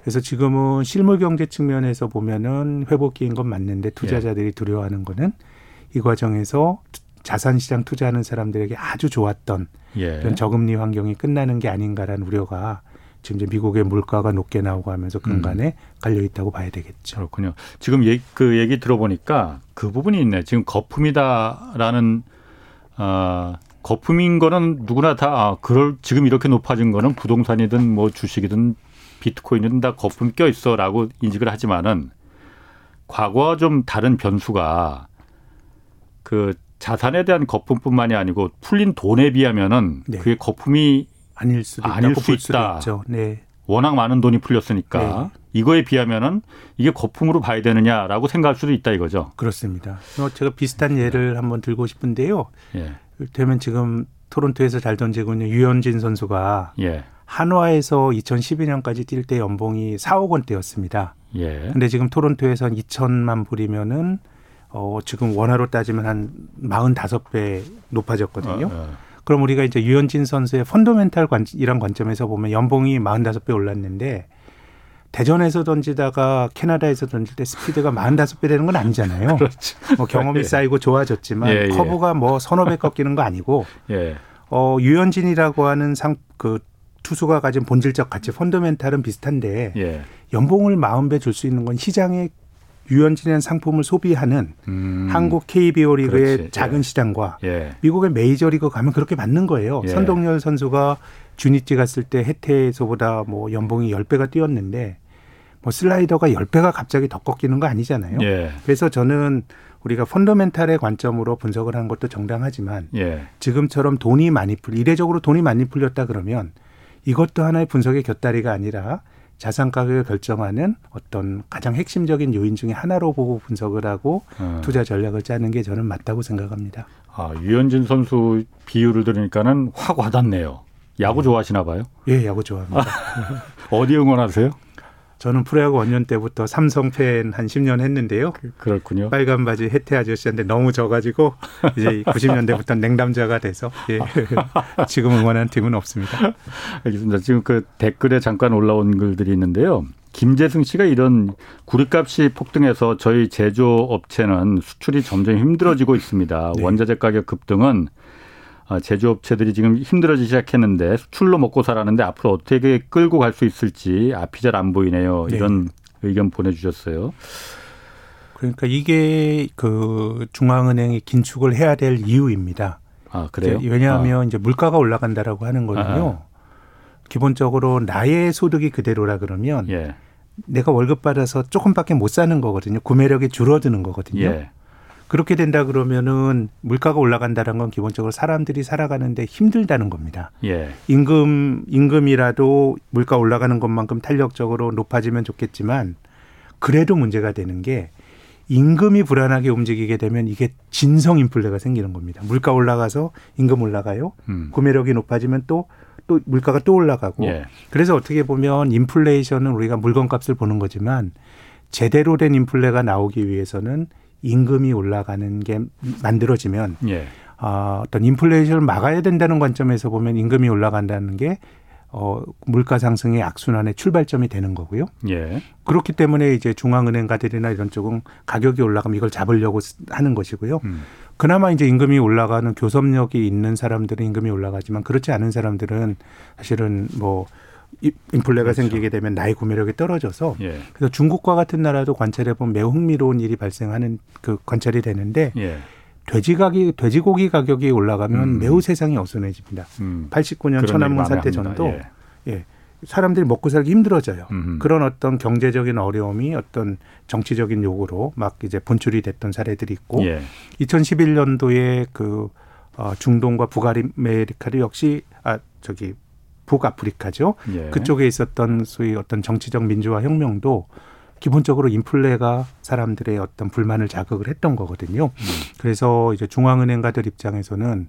그래서 지금은 실물 경제 측면에서 보면은 회복기인 건 맞는데 투자자들이 예. 두려워하는 거는 이 과정에서 자산 시장 투자하는 사람들에게 아주 좋았던 예. 그런 저금리 환경이 끝나는 게 아닌가라는 우려가 지금 이제 미국의 물가가 높게 나오고 하면서 근간에 음. 갈려 있다고 봐야 되겠죠. 그렇군요. 지금 얘기, 그 얘기 들어보니까 그 부분이 있네. 지금 거품이다라는 어, 거품인 거는 누구나 다 아, 그럴 지금 이렇게 높아진 거는 부동산이든 뭐 주식이든 비트코인은 다 거품 껴 있어라고 인식을 하지만은 과거와 좀 다른 변수가 그 자산에 대한 거품뿐만이 아니고 풀린 돈에 비하면은 네. 그게 거품이 아닐 수도 있다. 아닐 수 있다. 있죠. 네. 워낙 많은 돈이 풀렸으니까 네. 이거에 비하면은 이게 거품으로 봐야 되느냐라고 생각할 수도 있다 이거죠. 그렇습니다. 제가 비슷한 예를 한번 들고 싶은데요. 예. 되면 지금 토론토에서 잘 던지고 있는 유현진 선수가 예. 한화에서 이천십이 년까지 뛸 때 연봉이 사억 원대였습니다. 그런데 예. 지금 토론토에서는 이천만 불이면은 어, 지금 원화로 따지면 한 사십오 배 높아졌거든요. 어, 어. 그럼 우리가 이제 유현진 선수의 펀더멘탈 관이란 관점에서 보면 연봉이 사십오 배 올랐는데 대전에서 던지다가 캐나다에서 던질 때 스피드가 사십오 배 되는 건 아니잖아요. 그렇죠. 뭐 경험이 예. 쌓이고 좋아졌지만 예, 예. 커브가 뭐 서너 배 꺾이는 거 아니고 예. 어, 유현진이라고 하는 상, 그 투수가 가진 본질적 가치 펀더멘탈은 비슷한데 예. 연봉을 사십 배 줄 수 있는 건 시장의 유현진의 상품을 소비하는 음, 한국 케이비오 리그의 그렇지. 작은 예. 시장과 예. 미국의 메이저리그 가면 그렇게 맞는 거예요. 예. 선동열 선수가 주니치 갔을 때 해태에서보다 뭐 연봉이 십 배가 뛰었는데 뭐 슬라이더가 십 배가 갑자기 더 꺾이는 거 아니잖아요. 예. 그래서 저는 우리가 펀더멘탈의 관점으로 분석을 하는 것도 정당하지만 예. 지금처럼 돈이 많이 풀 이례적으로 돈이 많이 풀렸다 그러면 이것도 하나의 분석의 곁다리가 아니라 자산 가격을 결정하는 어떤 가장 핵심적인 요인 중에 하나로 보고 분석을 하고 음. 투자 전략을 짜는 게 저는 맞다고 생각합니다. 아, 유현진 선수 비유를 들으니까는 확 와닿네요. 야구 네. 좋아하시나 봐요? 예, 야구 좋아합니다. 아, 어디 응원하세요? 저는 프로야구 원년 때부터 삼성 팬 한 십 년 했는데요. 그렇군요. 빨간 바지 혜태 아저씨한테 너무 져가지고 이제 구십 년대부터 냉담자가 돼서 예. 지금 응원하는 팀은 없습니다. 알겠습니다. 지금 그 댓글에 잠깐 올라온 글들이 있는데요. 김재승 씨가 이런 구리값이 폭등해서 저희 제조업체는 수출이 점점 힘들어지고 있습니다. 네. 원자재 가격 급등은 제조업체들이 지금 힘들어지기 시작했는데 수출로 먹고 살았는데 앞으로 어떻게 끌고 갈 수 있을지 앞이 잘 안 보이네요. 이런 네. 의견 보내주셨어요. 그러니까 이게 그 중앙은행이 긴축을 해야 될 이유입니다. 아, 그래요? 이제 왜냐하면 아. 이제 물가가 올라간다라고 하는 거는요. 아. 기본적으로 나의 소득이 그대로라 그러면 예. 내가 월급 받아서 조금밖에 못 사는 거거든요. 구매력이 줄어드는 거거든요. 예. 그렇게 된다 그러면은 물가가 올라간다는 건 기본적으로 사람들이 살아가는데 힘들다는 겁니다. 예. 임금, 임금이라도 물가 올라가는 것만큼 탄력적으로 높아지면 좋겠지만 그래도 문제가 되는 게 임금이 불안하게 움직이게 되면 이게 진성 인플레가 생기는 겁니다. 물가 올라가서 임금 올라가요. 음. 구매력이 높아지면 또, 또 물가가 또 올라가고. 예. 그래서 어떻게 보면 인플레이션은 우리가 물건값을 보는 거지만 제대로 된 인플레가 나오기 위해서는 임금이 올라가는 게 만들어지면 예. 어, 어떤 인플레이션을 막아야 된다는 관점에서 보면 임금이 올라간다는 게 어, 물가 상승의 악순환의 출발점이 되는 거고요. 예. 그렇기 때문에 이제 중앙은행가들이나 이런 쪽은 가격이 올라가면 이걸 잡으려고 하는 것이고요. 음. 그나마 이제 임금이 올라가는 교섭력이 있는 사람들은 임금이 올라가지만 그렇지 않은 사람들은 사실은 뭐 인플레가 그렇죠. 생기게 되면 나의 구매력이 떨어져서 예. 그래서 중국과 같은 나라도 관찰해 보면 매우 흥미로운 일이 발생하는 그 관찰이 되는데 예. 돼지 가격, 돼지고기 가격이 올라가면 음. 매우 세상이 어수선해집니다. 음. 팔십구 년 천안문 사태 전도 예. 예. 사람들이 먹고 살기 힘들어져요. 음흠. 그런 어떤 경제적인 어려움이 어떤 정치적인 요구로 막 이제 분출이 됐던 사례들이 있고 예. 이천십일 년도에 그 중동과 북아메리카도 역시 아 저기 북아프리카죠. 예. 그쪽에 있었던 소위 어떤 정치적 민주화 혁명도 기본적으로 인플레가 사람들의 어떤 불만을 자극을 했던 거거든요. 음. 그래서 이제 중앙은행가들 입장에서는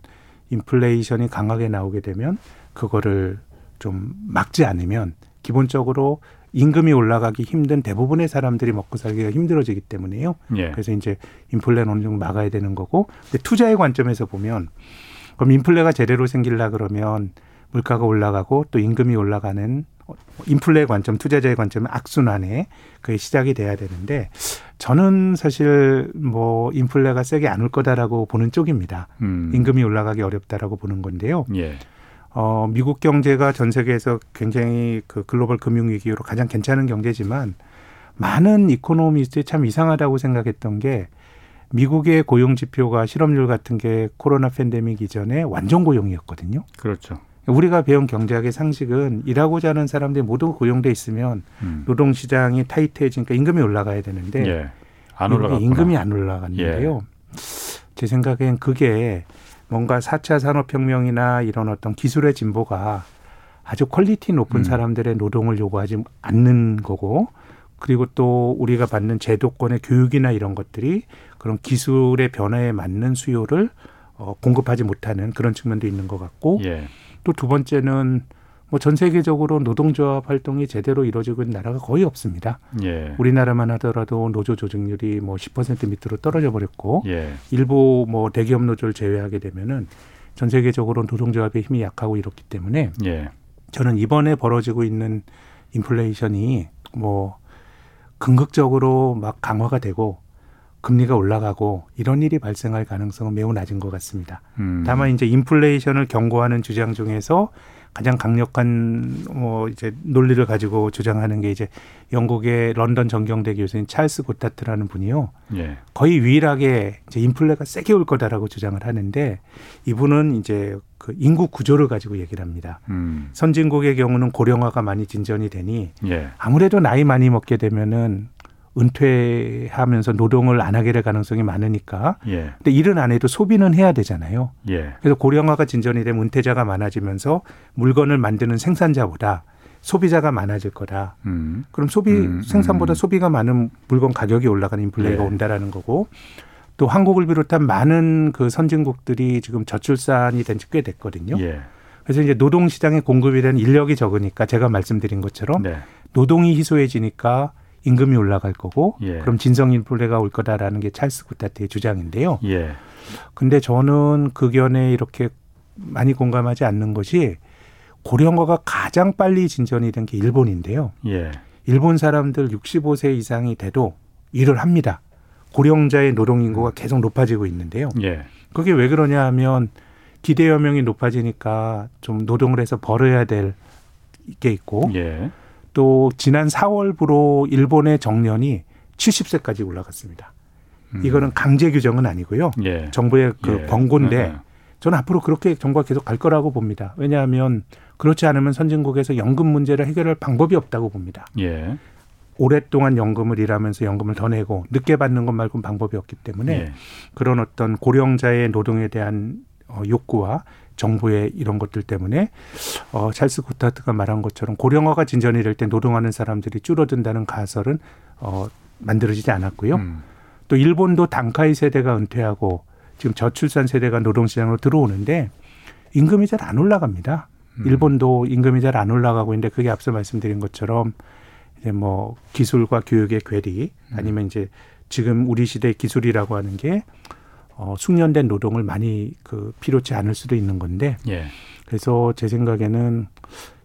인플레이션이 강하게 나오게 되면 그거를 좀 막지 않으면 기본적으로 임금이 올라가기 힘든 대부분의 사람들이 먹고 살기가 힘들어지기 때문에요. 예. 그래서 이제 인플레는 어느 정도 막아야 되는 거고 근데 투자의 관점에서 보면 그럼 인플레가 제대로 생기려 그러면 물가가 올라가고 또 임금이 올라가는 인플레의 관점, 투자자의 관점은 악순환에 그게 시작이 돼야 되는데 저는 사실 뭐 인플레가 세게 안 올 거다라고 보는 쪽입니다. 음. 임금이 올라가기 어렵다라고 보는 건데요. 예. 어, 미국 경제가 전 세계에서 굉장히 그 글로벌 금융위기로 가장 괜찮은 경제지만 많은 이코노미스트들이 참 이상하다고 생각했던 게 미국의 고용 지표가 실업률 같은 게 코로나 팬데믹 이전에 완전 고용이었거든요. 그렇죠. 우리가 배운 경제학의 상식은 일하고자 하는 사람들이 모두 고용돼 있으면 음. 노동시장이 타이트해지니까 임금이 올라가야 되는데 예. 안 올라갔구나. 임금이 안 올라갔는데요. 예. 제 생각엔 그게 뭔가 사 차 산업혁명이나 이런 어떤 기술의 진보가 아주 퀄리티 높은 음. 사람들의 노동을 요구하지 않는 거고 그리고 또 우리가 받는 제도권의 교육이나 이런 것들이 그런 기술의 변화에 맞는 수요를 어, 공급하지 못하는 그런 측면도 있는 것 같고 예. 또 두 번째는 뭐 전 세계적으로 노동조합 활동이 제대로 이루어지고 있는 나라가 거의 없습니다. 예. 우리나라만 하더라도 노조 조직률이 뭐 십 퍼센트 밑으로 떨어져 버렸고 예. 일부 뭐 대기업 노조를 제외하게 되면은 전 세계적으로 노동조합의 힘이 약하고 이렇기 때문에 예. 저는 이번에 벌어지고 있는 인플레이션이 뭐 긍극적으로 막 강화가 되고 금리가 올라가고 이런 일이 발생할 가능성은 매우 낮은 것 같습니다. 음. 다만 이제 인플레이션을 경고하는 주장 중에서 가장 강력한 뭐 이제 논리를 가지고 주장하는 게 이제 영국의 런던 전경대 교수인 찰스 고타트라는 분이요. 예. 거의 유일하게 이제 인플레가 세게 올 거다라고 주장을 하는데 이분은 이제 그 인구 구조를 가지고 얘기를 합니다. 음. 선진국의 경우는 고령화가 많이 진전이 되니 예. 아무래도 나이 많이 먹게 되면은 은퇴하면서 노동을 안 하게 될 가능성이 많으니까. 예. 근데 일은 안 해도 소비는 해야 되잖아요. 예. 그래서 고령화가 진전이 되면 은퇴자가 많아지면서 물건을 만드는 생산자보다 소비자가 많아질 거다. 음. 그럼 소비 음, 생산보다 음. 소비가 많은 물건 가격이 올라가는 인플레이가 예. 온다라는 거고. 또 한국을 비롯한 많은 그 선진국들이 지금 저출산이 된 지 꽤 됐거든요. 예. 그래서 이제 노동 시장에 공급이 된 인력이 적으니까 제가 말씀드린 것처럼 네. 노동이 희소해지니까 임금이 올라갈 거고 예. 그럼 진성 인플레가 올 거다라는 게 찰스 구타트의 주장인데요. 그런데 예. 저는 그 견해 이렇게 많이 공감하지 않는 것이 고령화가 가장 빨리 진전이 된 게 일본인데요. 예. 일본 사람들 육십오 세 이상이 돼도 일을 합니다. 고령자의 노동인구가 계속 높아지고 있는데요. 예. 그게 왜 그러냐 하면 기대여명이 높아지니까 좀 노동을 해서 벌어야 될 게 있고 예. 또 지난 사월부로 일본의 정년이 칠십 세까지 올라갔습니다. 음. 이거는 강제 규정은 아니고요. 예. 정부의 그 예. 권고인데 예. 저는 앞으로 그렇게 정부가 계속 갈 거라고 봅니다. 왜냐하면 그렇지 않으면 선진국에서 연금 문제를 해결할 방법이 없다고 봅니다. 예. 오랫동안 연금을 일하면서 연금을 더 내고 늦게 받는 것 말고는 방법이 없기 때문에 예. 그런 어떤 고령자의 노동에 대한 욕구와 정부의 이런 것들 때문에 어, 찰스 고타트가 말한 것처럼 고령화가 진전이 될 때 노동하는 사람들이 줄어든다는 가설은 어, 만들어지지 않았고요. 음. 또 일본도 단카이 세대가 은퇴하고 지금 저출산 세대가 노동시장으로 들어오는데 임금이 잘 안 올라갑니다. 음. 일본도 임금이 잘 안 올라가고 있는데 그게 앞서 말씀드린 것처럼 이제 뭐 기술과 교육의 괴리 아니면 이제 지금 우리 시대의 기술이라고 하는 게 어, 숙련된 노동을 많이 그 필요치 않을 수도 있는 건데 예. 그래서 제 생각에는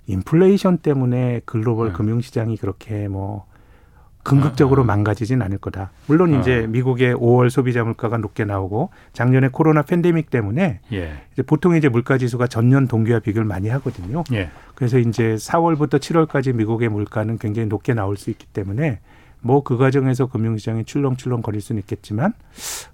인플레이션 때문에 글로벌 음. 금융시장이 그렇게 뭐 긍극적으로 음. 망가지진 않을 거다. 물론 음. 이제 미국의 오월 소비자 물가가 높게 나오고 작년에 코로나 팬데믹 때문에 예. 이제 보통 이제 물가 지수가 전년 동기와 비교를 많이 하거든요. 예. 그래서 이제 사월부터 칠월까지 미국의 물가는 굉장히 높게 나올 수 있기 때문에 뭐 그 과정에서 금융시장이 출렁출렁 거릴 수는 있겠지만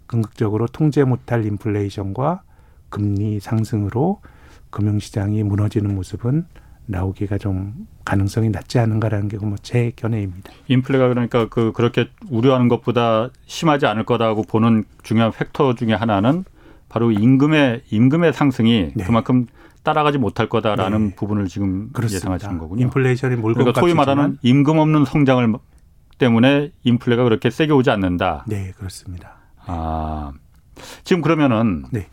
궁극적으로 통제 못할 인플레이션과 금리 상승으로 금융시장이 무너지는 모습은 나오기가 좀 가능성이 낮지 않은가라는 게 뭐 제 견해입니다. 인플레가 그러니까 그 그렇게 우려하는 것보다 심하지 않을 거라고 보는 중요한 팩터 중에 하나는 바로 임금의 임금의 상승이 네. 그만큼 따라가지 못할 거다라는 네. 부분을 지금 그렇습니다. 예상하시는 거군요. 인플레이션이 몰고 그러니까 소위 말하는 임금 없는 성장을 때문에 인플레가 그렇게 세게 오지 않는다. 네, 그렇습니다. 네. 아, 지금 그러면은 네.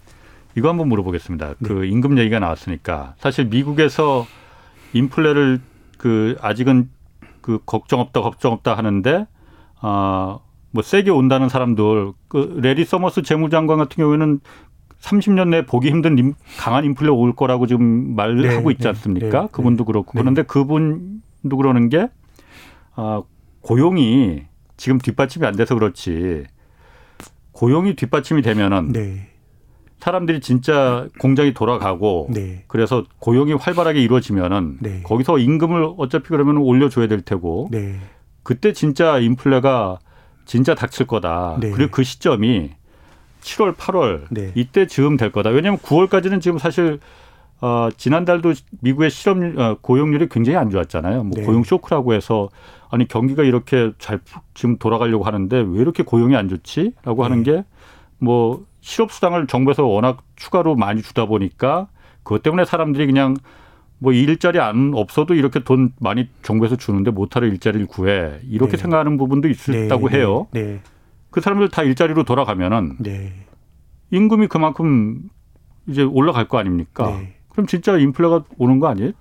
이거 한번 물어보겠습니다. 네. 그 임금 얘기가 나왔으니까 사실 미국에서 인플레를 그 아직은 그 걱정 없다, 걱정 없다 하는데 아, 뭐 세게 온다는 사람들, 그 래리 서머스 재무장관 같은 경우에는 삼십 년 내에 보기 힘든 임, 강한 인플레 올 거라고 지금 말하고 네, 있지 않습니까? 네, 네, 그분도 그렇고 네. 그런데 그분도 그러는 게 아. 고용이 지금 뒷받침이 안 돼서 그렇지 고용이 뒷받침이 되면은 네. 사람들이 진짜 공장이 돌아가고 네. 그래서 고용이 활발하게 이루어지면은 네. 거기서 임금을 어차피 그러면 올려줘야 될 테고 네. 그때 진짜 인플레가 진짜 닥칠 거다. 네. 그리고 그 시점이 칠월, 팔월 네. 이때 즈음 될 거다. 왜냐하면 구월까지는 지금 사실 어, 지난달도 미국의 실업 어, 고용률이 굉장히 안 좋았잖아요. 뭐 네. 고용 쇼크라고 해서 아니 경기가 이렇게 잘 지금 돌아가려고 하는데 왜 이렇게 고용이 안 좋지?라고 하는 네. 게 뭐 실업 수당을 정부에서 워낙 추가로 많이 주다 보니까 그것 때문에 사람들이 그냥 뭐 일자리 안 없어도 이렇게 돈 많이 정부에서 주는데 못하러 일자리를 구해 이렇게 네. 생각하는 부분도 있었다고 네. 해요. 네. 그 사람들 다 일자리로 돌아가면은 네. 임금이 그만큼 이제 올라갈 거 아닙니까? 네. 그럼 진짜 인플레가 오는 거 아니에요?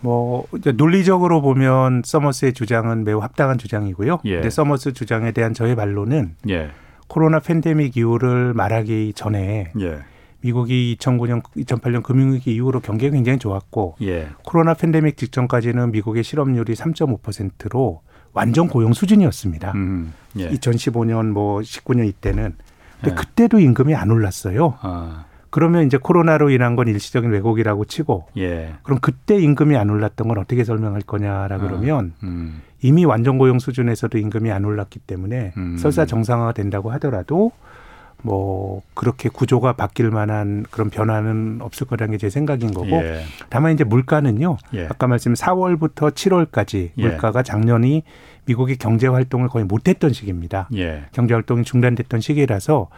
뭐 이제 논리적으로 보면 서머스의 주장은 매우 합당한 주장이고요. 예. 근데 서머스 주장에 대한 저의 반론은 예. 코로나 팬데믹 이후를 말하기 전에 예. 미국이 이천구 년, 이천팔 년 금융위기 이후로 경기가 굉장히 좋았고 예. 코로나 팬데믹 직전까지는 미국의 실업률이 삼 점 오 퍼센트로 완전 고용 수준이었습니다. 음, 예. 이천십오 년, 뭐 십구 년 이때는. 근데 예. 그때도 임금이 안 올랐어요. 아. 그러면 이제 코로나로 인한 건 일시적인 왜곡이라고 치고 예. 그럼 그때 임금이 안 올랐던 건 어떻게 설명할 거냐라 그러면 아, 음. 이미 완전 고용 수준에서도 임금이 안 올랐기 때문에 음. 설사 정상화가 된다고 하더라도 뭐 그렇게 구조가 바뀔 만한 그런 변화는 없을 거라는 게 제 생각인 거고 예. 다만 이제 물가는요. 예. 아까 말씀 사월부터 칠월까지 예. 물가가 작년이 미국이 경제활동을 거의 못했던 시기입니다. 예. 경제활동이 중단됐던 시기라서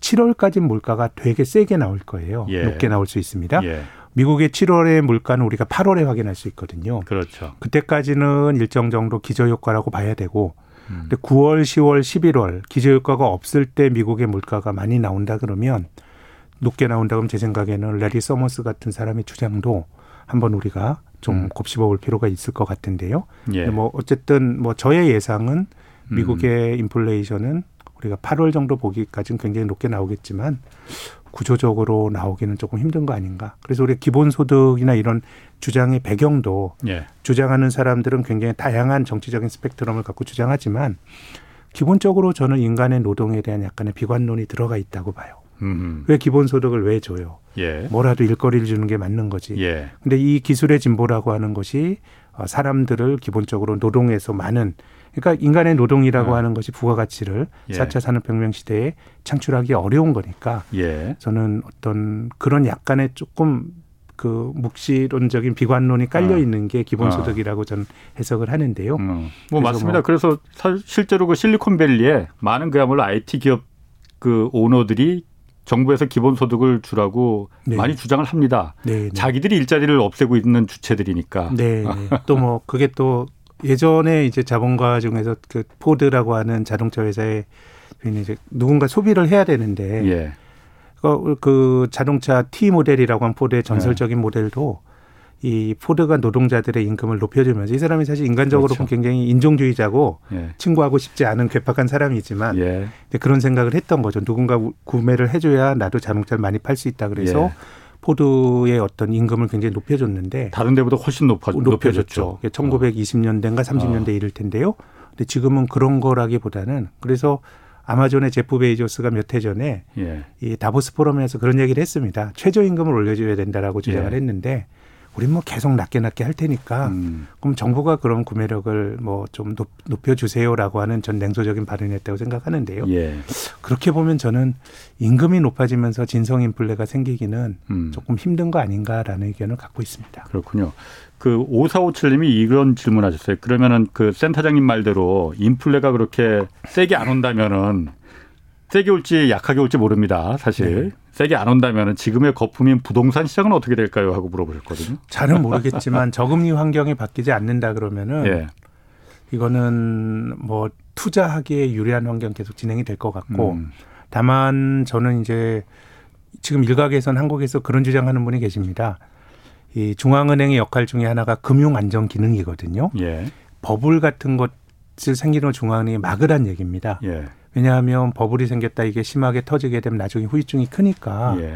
칠월까지 물가가 되게 세게 나올 거예요. 예. 높게 나올 수 있습니다. 예. 미국의 칠월의 물가는 우리가 팔월에 확인할 수 있거든요. 그렇죠. 그때까지는 일정 정도 기저효과라고 봐야 되고 음. 근데 구월, 시월, 십일월 기저효과가 없을 때 미국의 물가가 많이 나온다 그러면 높게 나온다 그러면 제 생각에는 래리 서머스 같은 사람의 주장도 한번 우리가 좀 음. 곱씹어 볼 필요가 있을 것 같은데요. 예. 뭐 어쨌든 뭐 저의 예상은 미국의 음. 인플레이션은 우리가 팔월 정도 보기까지는 굉장히 높게 나오겠지만 구조적으로 나오기는 조금 힘든 거 아닌가. 그래서 우리 기본소득이나 이런 주장의 배경도 예. 주장하는 사람들은 굉장히 다양한 정치적인 스펙트럼을 갖고 주장하지만 기본적으로 저는 인간의 노동에 대한 약간의 비관론이 들어가 있다고 봐요. 음흠. 왜 기본소득을 왜 줘요? 예. 뭐라도 일거리를 주는 게 맞는 거지. 예. 근데 이 기술의 진보라고 하는 것이 사람들을 기본적으로 노동에서 많은 그러니까 인간의 노동이라고 음. 하는 것이 부가가치를 예. 사 차 산업혁명 시대에 창출하기 어려운 거니까 예. 저는 어떤 그런 약간의 조금 그 묵시론적인 비관론이 깔려 음. 있는 게 기본소득이라고 음. 저는 해석을 하는데요. 음. 뭐 맞습니다. 뭐 그래서 실제로 그 실리콘밸리에 많은 그야말로 아이티 기업 그 오너들이 정부에서 기본소득을 주라고 네. 많이 주장을 합니다. 네. 자기들이 일자리를 없애고 있는 주체들이니까. 네. 또 뭐 그게 또 예전에 이제 자본가 중에서 그 포드라고 하는 자동차 회사에 이제 누군가 소비를 해야 되는데 예. 그, 그 자동차 T 모델이라고 한 포드의 전설적인 예. 모델도 이 포드가 노동자들의 임금을 높여주면서 이 사람이 사실 인간적으로 그렇죠. 굉장히 인종주의자고 예. 친구하고 싶지 않은 괴팍한 사람이지만 예. 그런 생각을 했던 거죠. 누군가 구매를 해줘야 나도 자동차를 많이 팔 수 있다 그래서. 예. 포드의 어떤 임금을 굉장히 높여줬는데 다른 데보다 훨씬 높아, 높여줬죠. 높여줬죠. 천구백이십 년대인가 삼십 년대 어. 이럴 텐데요. 근데 지금은 그런 거라기보다는 그래서 아마존의 제프 베이조스가 몇 해 전에 예. 이 다보스 포럼에서 그런 얘기를 했습니다. 최저임금을 올려줘야 된다라고 주장을 예. 했는데 우린 뭐 계속 낮게 낮게 할 테니까 음. 그럼 정부가 그런 구매력을 뭐 좀 높여주세요라고 하는 전 냉소적인 발언이었다고 생각하는데요. 예. 그렇게 보면 저는 임금이 높아지면서 진성 인플레가 생기기는 음. 조금 힘든 거 아닌가라는 의견을 갖고 있습니다. 그렇군요. 그 오사오칠님이 이런 질문하셨어요. 그러면은 그 센터장님 말대로 인플레가 그렇게 세게 안 온다면은 세게 올지 약하게 올지 모릅니다. 사실. 네. 세게 안 온다면 지금의 거품인 부동산 시장은 어떻게 될까요? 하고 물어보셨거든요. 잘은 모르겠지만 저금리 환경이 바뀌지 않는다 그러면은 예. 이거는 뭐 투자하기에 유리한 환경 계속 진행이 될 것 같고 음. 다만 저는 이제 지금 일각에서는 한국에서 그런 주장하는 분이 계십니다. 이 중앙은행의 역할 중에 하나가 금융 안정 기능이거든요. 예. 버블 같은 것을 생기는 중앙은행이 막으란 얘기입니다. 예. 왜냐하면 버블이 생겼다 이게 심하게 터지게 되면 나중에 후유증이 크니까 예.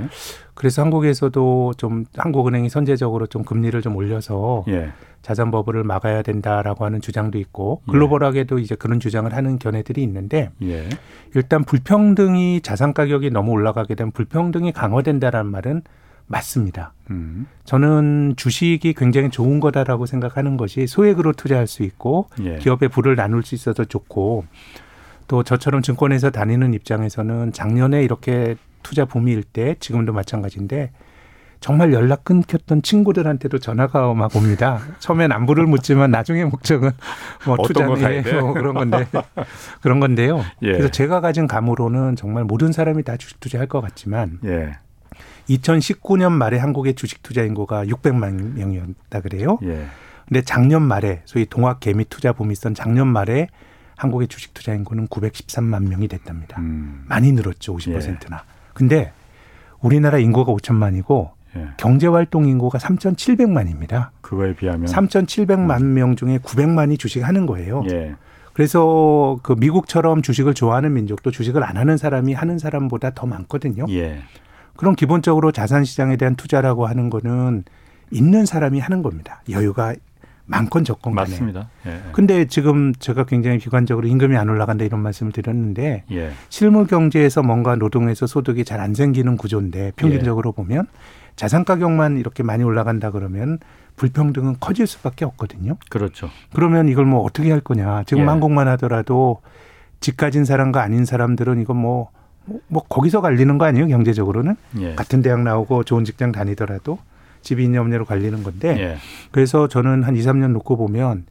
그래서 한국에서도 좀 한국은행이 선제적으로 좀 금리를 좀 올려서 예. 자산 버블을 막아야 된다라고 하는 주장도 있고 글로벌하게도 이제 그런 주장을 하는 견해들이 있는데 예. 일단 불평등이 자산 가격이 너무 올라가게 되면 불평등이 강화된다라는 말은 맞습니다. 음. 저는 주식이 굉장히 좋은 거다라고 생각하는 것이 소액으로 투자할 수 있고 예. 기업의 부를 나눌 수 있어서 좋고 또 저처럼 증권회사 다니는 입장에서는 작년에 이렇게 투자 붐일 때 지금도 마찬가지인데 정말 연락 끊겼던 친구들한테도 전화가 막 옵니다. 처음엔 안부를 묻지만 나중에 목적은 뭐 투자네 뭐 그런 건데 그런 건데요. 예. 그래서 제가 가진 감으로는 정말 모든 사람이 다 주식 투자할 것 같지만 예. 이천십구 년 말에 한국의 주식 투자 인구가 육백만 명이었다 그래요. 예. 근데 작년 말에 소위 동학 개미 투자 붐이 있던 작년 말에 한국의 주식 투자 인구는 구백십삼만 명이 됐답니다. 음. 많이 늘었죠, 오십 퍼센트나. 예. 근데 우리나라 인구가 오천만이고 예. 경제활동 인구가 삼천칠백만입니다. 그거에 비하면 삼천칠백만 음. 명 중에 구백만이 주식하는 거예요. 예. 그래서 그 미국처럼 주식을 좋아하는 민족도 주식을 안 하는 사람이 하는 사람보다 더 많거든요. 예. 그럼 기본적으로 자산시장에 대한 투자라고 하는 거는 있는 사람이 하는 겁니다. 여유가 많건 적건 간에. 맞습니다. 그런데 예, 예. 지금 제가 굉장히 비관적으로 임금이 안 올라간다 이런 말씀을 드렸는데 예. 실물 경제에서 뭔가 노동에서 소득이 잘 안 생기는 구조인데 평균적으로 예. 보면 자산 가격만 이렇게 많이 올라간다 그러면 불평등은 커질 수밖에 없거든요. 그렇죠. 그러면 이걸 뭐 어떻게 할 거냐. 지금 예. 한국만 하더라도 집 가진 사람과 아닌 사람들은 이건 뭐, 뭐 거기서 갈리는 거 아니에요 경제적으로는. 예. 같은 대학 나오고 좋은 직장 다니더라도. 집이 있냐 없냐로 갈리는 건데 예. 그래서 저는 한 이 삼 년 놓고 보면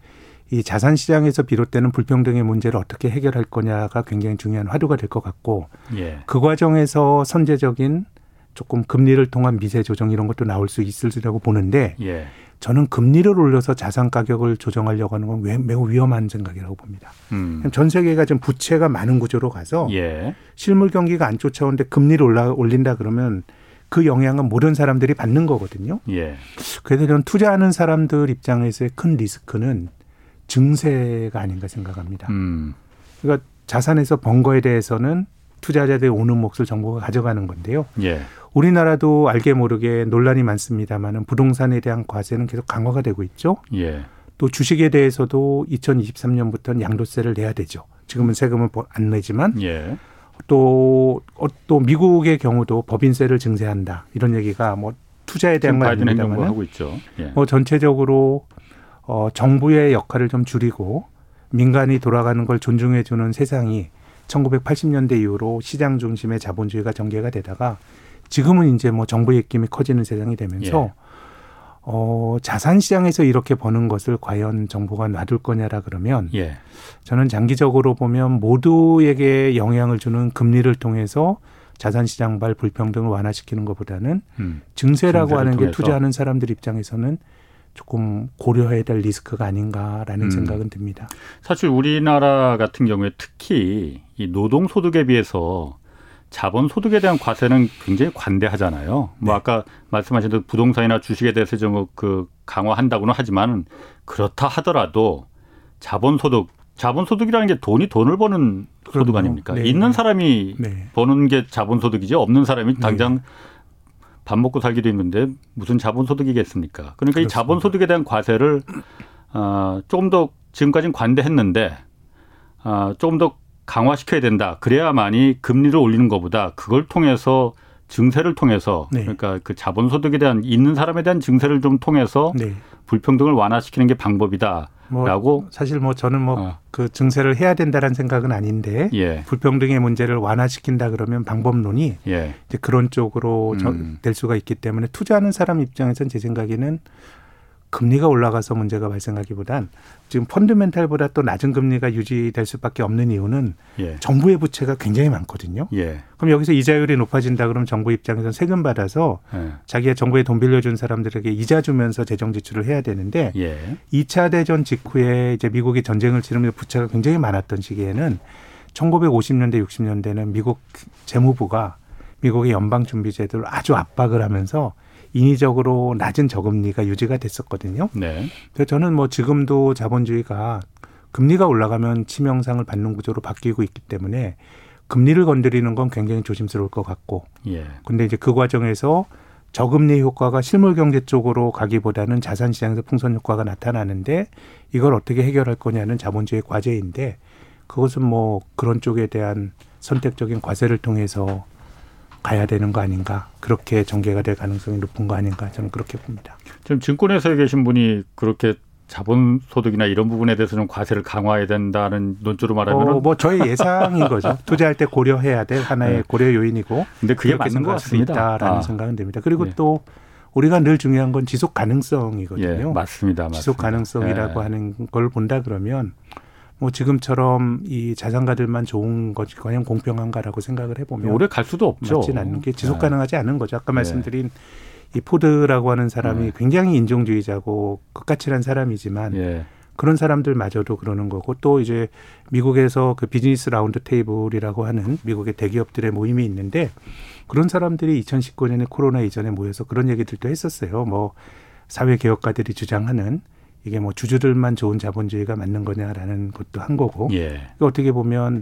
이 자산 시장에서 비롯되는 불평등의 문제를 어떻게 해결할 거냐가 굉장히 중요한 화두가 될 것 같고 예. 그 과정에서 선제적인 조금 금리를 통한 미세 조정 이런 것도 나올 수 있을지라고 보는데 예. 저는 금리를 올려서 자산 가격을 조정하려고 하는 건 매우 위험한 생각이라고 봅니다. 음. 전 세계가 지금 부채가 많은 구조로 가서 예. 실물 경기가 안 쫓아오는데 금리를 올라, 올린다 그러면 그 영향은 모든 사람들이 받는 거거든요. 예. 그래서 저는 투자하는 사람들 입장에서의 큰 리스크는 증세가 아닌가 생각합니다. 음. 그러니까 자산에서 번 거에 대해서는 투자자들의 오는 몫을 정부가 가져가는 건데요. 예. 우리나라도 알게 모르게 논란이 많습니다만 부동산에 대한 과세는 계속 강화가 되고 있죠. 예. 또 주식에 대해서도 이천이십삼 년부터는 양도세를 내야 되죠. 지금은 세금을 안 내지만. 예. 또, 또 미국의 경우도 법인세를 증세한다 이런 얘기가 뭐 투자에 대한 건 아닙니다만 하고 있죠. 예. 뭐 전체적으로 어, 정부의 역할을 좀 줄이고 민간이 돌아가는 걸 존중해 주는 세상이 천구백팔십 년대 이후로 시장 중심의 자본주의가 전개가 되다가 지금은 이제 뭐 정부의 입김이 커지는 세상이 되면서 예. 어, 자산 시장에서 이렇게 버는 것을 과연 정부가 놔둘 거냐라 그러면 예. 저는 장기적으로 보면 모두에게 영향을 주는 금리를 통해서 자산 시장발 불평등을 완화시키는 것보다는 음, 증세라고 하는 통해서. 게 투자하는 사람들 입장에서는 조금 고려해야 될 리스크가 아닌가라는 음. 생각은 듭니다. 사실 우리나라 같은 경우에 특히 이 노동 소득에 비해서 자본 소득에 대한 과세는 굉장히 관대하잖아요. 네. 뭐 아까 말씀하신 대로 부동산이나 주식에 대해서 좀 그 강화한다고는 하지만 그렇다 하더라도 자본 소득, 자본 소득이라는 게 돈이 돈을 버는 그럼요. 소득 아닙니까? 네. 있는 사람이 네. 버는 게 자본 소득이지 없는 사람이 당장 네. 밥 먹고 살기도 힘든데 무슨 자본 소득이겠습니까? 그러니까 그렇습니다. 이 자본 소득에 대한 과세를 어, 조금 더 지금까지는 관대했는데 어, 조금 더 강화시켜야 된다. 그래야만이 금리를 올리는 것보다 그걸 통해서 증세를 통해서 네. 그러니까 그 자본소득에 대한 있는 사람에 대한 증세를 좀 통해서 네. 불평등을 완화시키는 게 방법이다라고. 뭐 사실 뭐 저는 뭐 어. 그 증세를 해야 된다라는 생각은 아닌데 예. 불평등의 문제를 완화시킨다 그러면 방법론이 예. 이제 그런 쪽으로 음. 될 수가 있기 때문에 투자하는 사람 입장에서는 제 생각에는 금리가 올라가서 문제가 발생하기보단 지금 펀드멘탈보다 또 낮은 금리가 유지될 수밖에 없는 이유는 예. 정부의 부채가 굉장히 많거든요. 예. 그럼 여기서 이자율이 높아진다 그러면 정부 입장에서는 세금 받아서 예. 자기가 정부에 돈 빌려준 사람들에게 이자 주면서 재정 지출을 해야 되는데 예. 이 차 대전 직후에 이제 미국이 전쟁을 치르면서 부채가 굉장히 많았던 시기에는 천구백오십 년대 육십 년대는 미국 재무부가 미국의 연방준비제도를 아주 압박을 하면서 인위적으로 낮은 저금리가 유지가 됐었거든요. 네. 그래서 저는 뭐 지금도 자본주의가 금리가 올라가면 치명상을 받는 구조로 바뀌고 있기 때문에 금리를 건드리는 건 굉장히 조심스러울 것 같고. 예. 근데 이제 그 과정에서 저금리 효과가 실물 경제 쪽으로 가기보다는 자산 시장에서 풍선 효과가 나타나는데 이걸 어떻게 해결할 거냐는 자본주의의 과제인데 그것은 뭐 그런 쪽에 대한 선택적인 과세를 통해서 가야 되는 거 아닌가. 그렇게 전개가 될 가능성이 높은 거 아닌가. 저는 그렇게 봅니다. 지금 증권회사에 계신 분이 그렇게 자본소득이나 이런 부분에 대해서 좀 과세를 강화해야 된다는 논조로 말하면 어, 뭐 저의 예상인 거죠. 투자할 때 고려해야 될 하나의 네. 고려 요인이고. 근데 그게 맞는 것 같습니다. 라는 아. 생각은 됩니다. 그리고 네. 또 우리가 늘 중요한 건 지속 가능성이거든요. 예, 맞습니다, 맞습니다. 지속 가능성이라고 예. 하는 걸 본다 그러면 뭐 지금처럼 이 자산가들만 좋은 것이 과연 공평한가라고 생각을 해보면 오래 갈 수도 없죠. 맞진 않는 게 지속 가능하지 예. 않은 거죠. 아까 말씀드린 예. 이 포드라고 하는 사람이 예. 굉장히 인종주의자고 끝까칠한 사람이지만 예. 그런 사람들마저도 그러는 거고, 또 이제 미국에서 그 비즈니스 라운드 테이블이라고 하는 미국의 대기업들의 모임이 있는데 그런 사람들이 이천십구 년에 코로나 이전에 모여서 그런 얘기들도 했었어요. 뭐 사회개혁가들이 주장하는 이게 뭐 주주들만 좋은 자본주의가 맞는 거냐라는 것도 한 거고 예. 어떻게 보면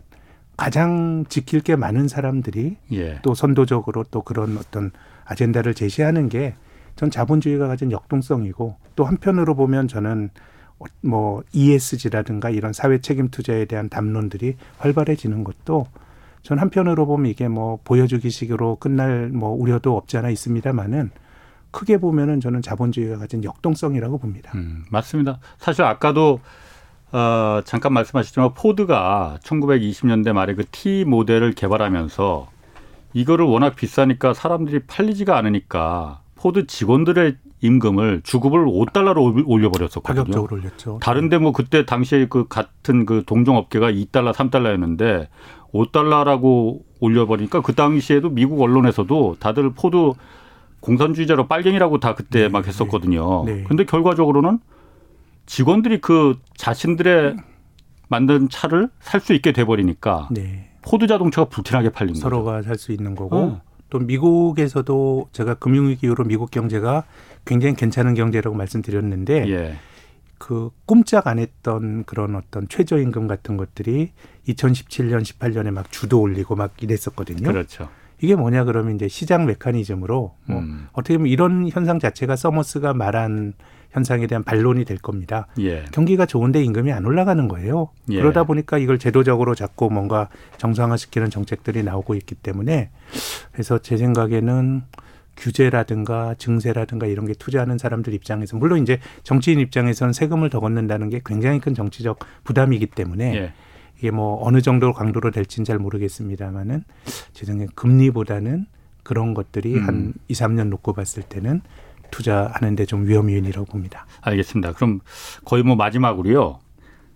가장 지킬 게 많은 사람들이 예. 또 선도적으로 또 그런 어떤 아젠다를 제시하는 게 전 자본주의가 가진 역동성이고, 또 한편으로 보면 저는 뭐 이에스지라든가 이런 사회 책임 투자에 대한 담론들이 활발해지는 것도 전 한편으로 보면 이게 뭐 보여주기식으로 끝날 뭐 우려도 없지 않아 있습니다만은 크게 보면은 저는 자본주의가 가진 역동성이라고 봅니다. 음, 맞습니다. 사실 아까도 어, 잠깐 말씀하셨지만 포드가 천구백이십 년대 말에 그 T 모델을 개발하면서 이거를 워낙 비싸니까 사람들이 팔리지가 않으니까 포드 직원들의 임금을 주급을 오 달러로 올려버렸었거든요. 가격적으로 올렸죠. 다른데 뭐 그때 당시에 그 같은 그 동종업계가 이 달러, 삼 달러였는데 오 달러라고 올려버리니까 그 당시에도 미국 언론에서도 다들 포드 공산주의자로 빨갱이라고 다 그때 네, 막 했었거든요. 네, 네. 근데 결과적으로는 직원들이 그 자신들의 만든 차를 살 수 있게 돼버리니까 네. 포드 자동차가 불티나게 팔린 거죠. 서로가 살 수 있는 거고. 어. 또 미국에서도 제가 금융위기 이후로 미국 경제가 굉장히 괜찮은 경제라고 말씀드렸는데 예. 그 꼼짝 안 했던 그런 어떤 최저임금 같은 것들이 이천십칠 년, 십팔 년에 막 주도 올리고 막 이랬었거든요. 그렇죠. 이게 뭐냐 그러면 이제 시장 메커니즘으로 뭐 음. 어떻게 보면 이런 현상 자체가 서머스가 말한 현상에 대한 반론이 될 겁니다. 예. 경기가 좋은데 임금이 안 올라가는 거예요. 예. 그러다 보니까 이걸 제도적으로 자꾸 뭔가 정상화시키는 정책들이 나오고 있기 때문에, 그래서 제 생각에는 규제라든가 증세라든가 이런 게 투자하는 사람들 입장에서, 물론 이제 정치인 입장에서는 세금을 더 걷는다는 게 굉장히 큰 정치적 부담이기 때문에 예. 이게 뭐 어느 정도 강도로 될지는 잘 모르겠습니다만은 제 생각에 금리보다는 그런 것들이 음. 한 이, 삼 년 놓고 봤을 때는 투자하는 데 좀 위험 요인이라고 봅니다. 알겠습니다. 그럼 거의 뭐 마지막으로요.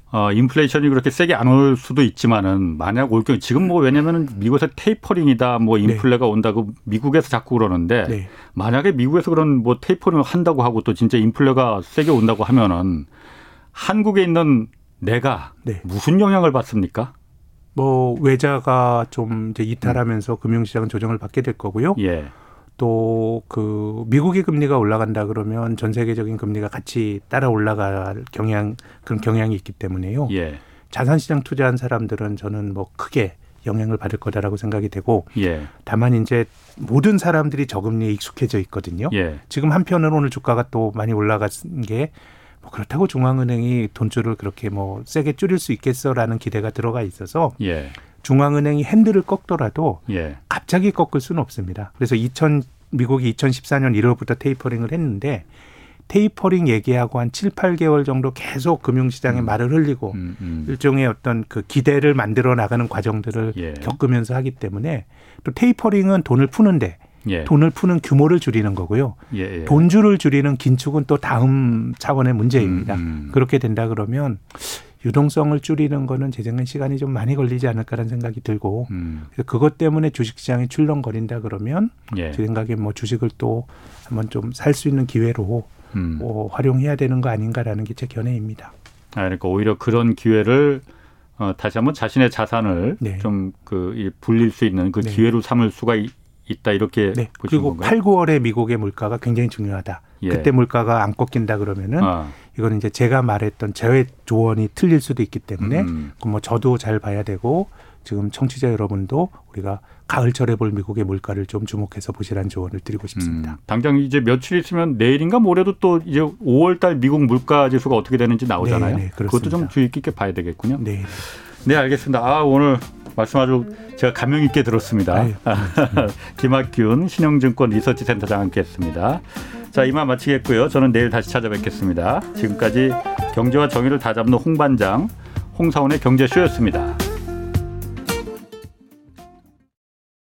어, 인플레이션이 그렇게 세게 안 올 수도 있지만은 만약 올 경우 지금 뭐 왜냐면은 미국에서 테이퍼링이다 뭐 인플레가 네. 온다고 미국에서 자꾸 그러는데 네. 만약에 미국에서 그런 뭐 테이퍼링을 한다고 하고 또 진짜 인플레가 세게 온다고 하면은 한국에 있는 내가 네. 무슨 영향을 받습니까? 뭐 외자가 좀 이제 이탈하면서 음. 금융시장은 조정을 받게 될 거고요. 예. 또 그 미국의 금리가 올라간다 그러면 전 세계적인 금리가 같이 따라 올라갈 경향, 그런 경향이 있기 때문에요. 예. 자산시장 투자한 사람들은 저는 뭐 크게 영향을 받을 거다라고 생각이 되고, 예. 다만 이제 모든 사람들이 저금리에 익숙해져 있거든요. 예. 지금 한편으로 오늘 주가가 또 많이 올라간 게 뭐 그렇다고 중앙은행이 돈줄을 그렇게 뭐 세게 줄일 수 있겠어라는 기대가 들어가 있어서 예. 중앙은행이 핸들을 꺾더라도 예. 갑자기 꺾을 수는 없습니다. 그래서 이천 미국이 이천십사 년 일월부터 테이퍼링을 했는데 테이퍼링 얘기하고 한 칠, 팔 개월 정도 계속 금융시장에 음. 말을 흘리고 음, 음. 일종의 어떤 그 기대를 만들어 나가는 과정들을 예. 겪으면서 하기 때문에, 또 테이퍼링은 돈을 푸는데 예. 돈을 푸는 규모를 줄이는 거고요. 예, 예. 돈줄을 줄이는 긴축은 또 다음 차원의 문제입니다. 음, 음. 그렇게 된다 그러면 유동성을 줄이는 거는 제 생각엔 시간이 좀 많이 걸리지 않을까라는 생각이 들고 음. 그래서 그것 때문에 주식시장이 출렁거린다 그러면 예. 제 생각엔 뭐 주식을 또 한번 좀 살 수 있는 기회로 음. 뭐 활용해야 되는 거 아닌가라는 게 제 견해입니다. 아, 그러니까 오히려 그런 기회를 어, 다시 한번 자신의 자산을 네. 좀 그 불릴 수 있는 그 네. 기회로 삼을 수가 있. 있다 이렇게 네. 보시는 그리고 건가요? 팔, 구월에 미국의 물가가 굉장히 중요하다. 예. 그때 물가가 안 꺾인다 그러면은 아. 이건 이제 제가 말했던 제 조언이 틀릴 수도 있기 때문에 음. 그럼 뭐 저도 잘 봐야 되고 지금 청취자 여러분도 우리가 가을철에 볼 미국의 물가를 좀 주목해서 보시라는 조언을 드리고 싶습니다. 음. 당장 이제 며칠 있으면 내일인가 모레도 또 이제 오월 달 미국 물가 지수가 어떻게 되는지 나오잖아요. 네, 네, 그것도 좀 주의 깊게 봐야 되겠군요. 네, 네 알겠습니다. 아 오늘. 말씀 아주 제가 감명 있게 들었습니다. 아유, 김학균 신영증권 리서치센터장 함께했습니다. 자, 이만 마치겠고요. 저는 내일 다시 찾아뵙겠습니다. 지금까지 경제와 정의를 다잡는 홍반장, 홍사원의 경제쇼였습니다.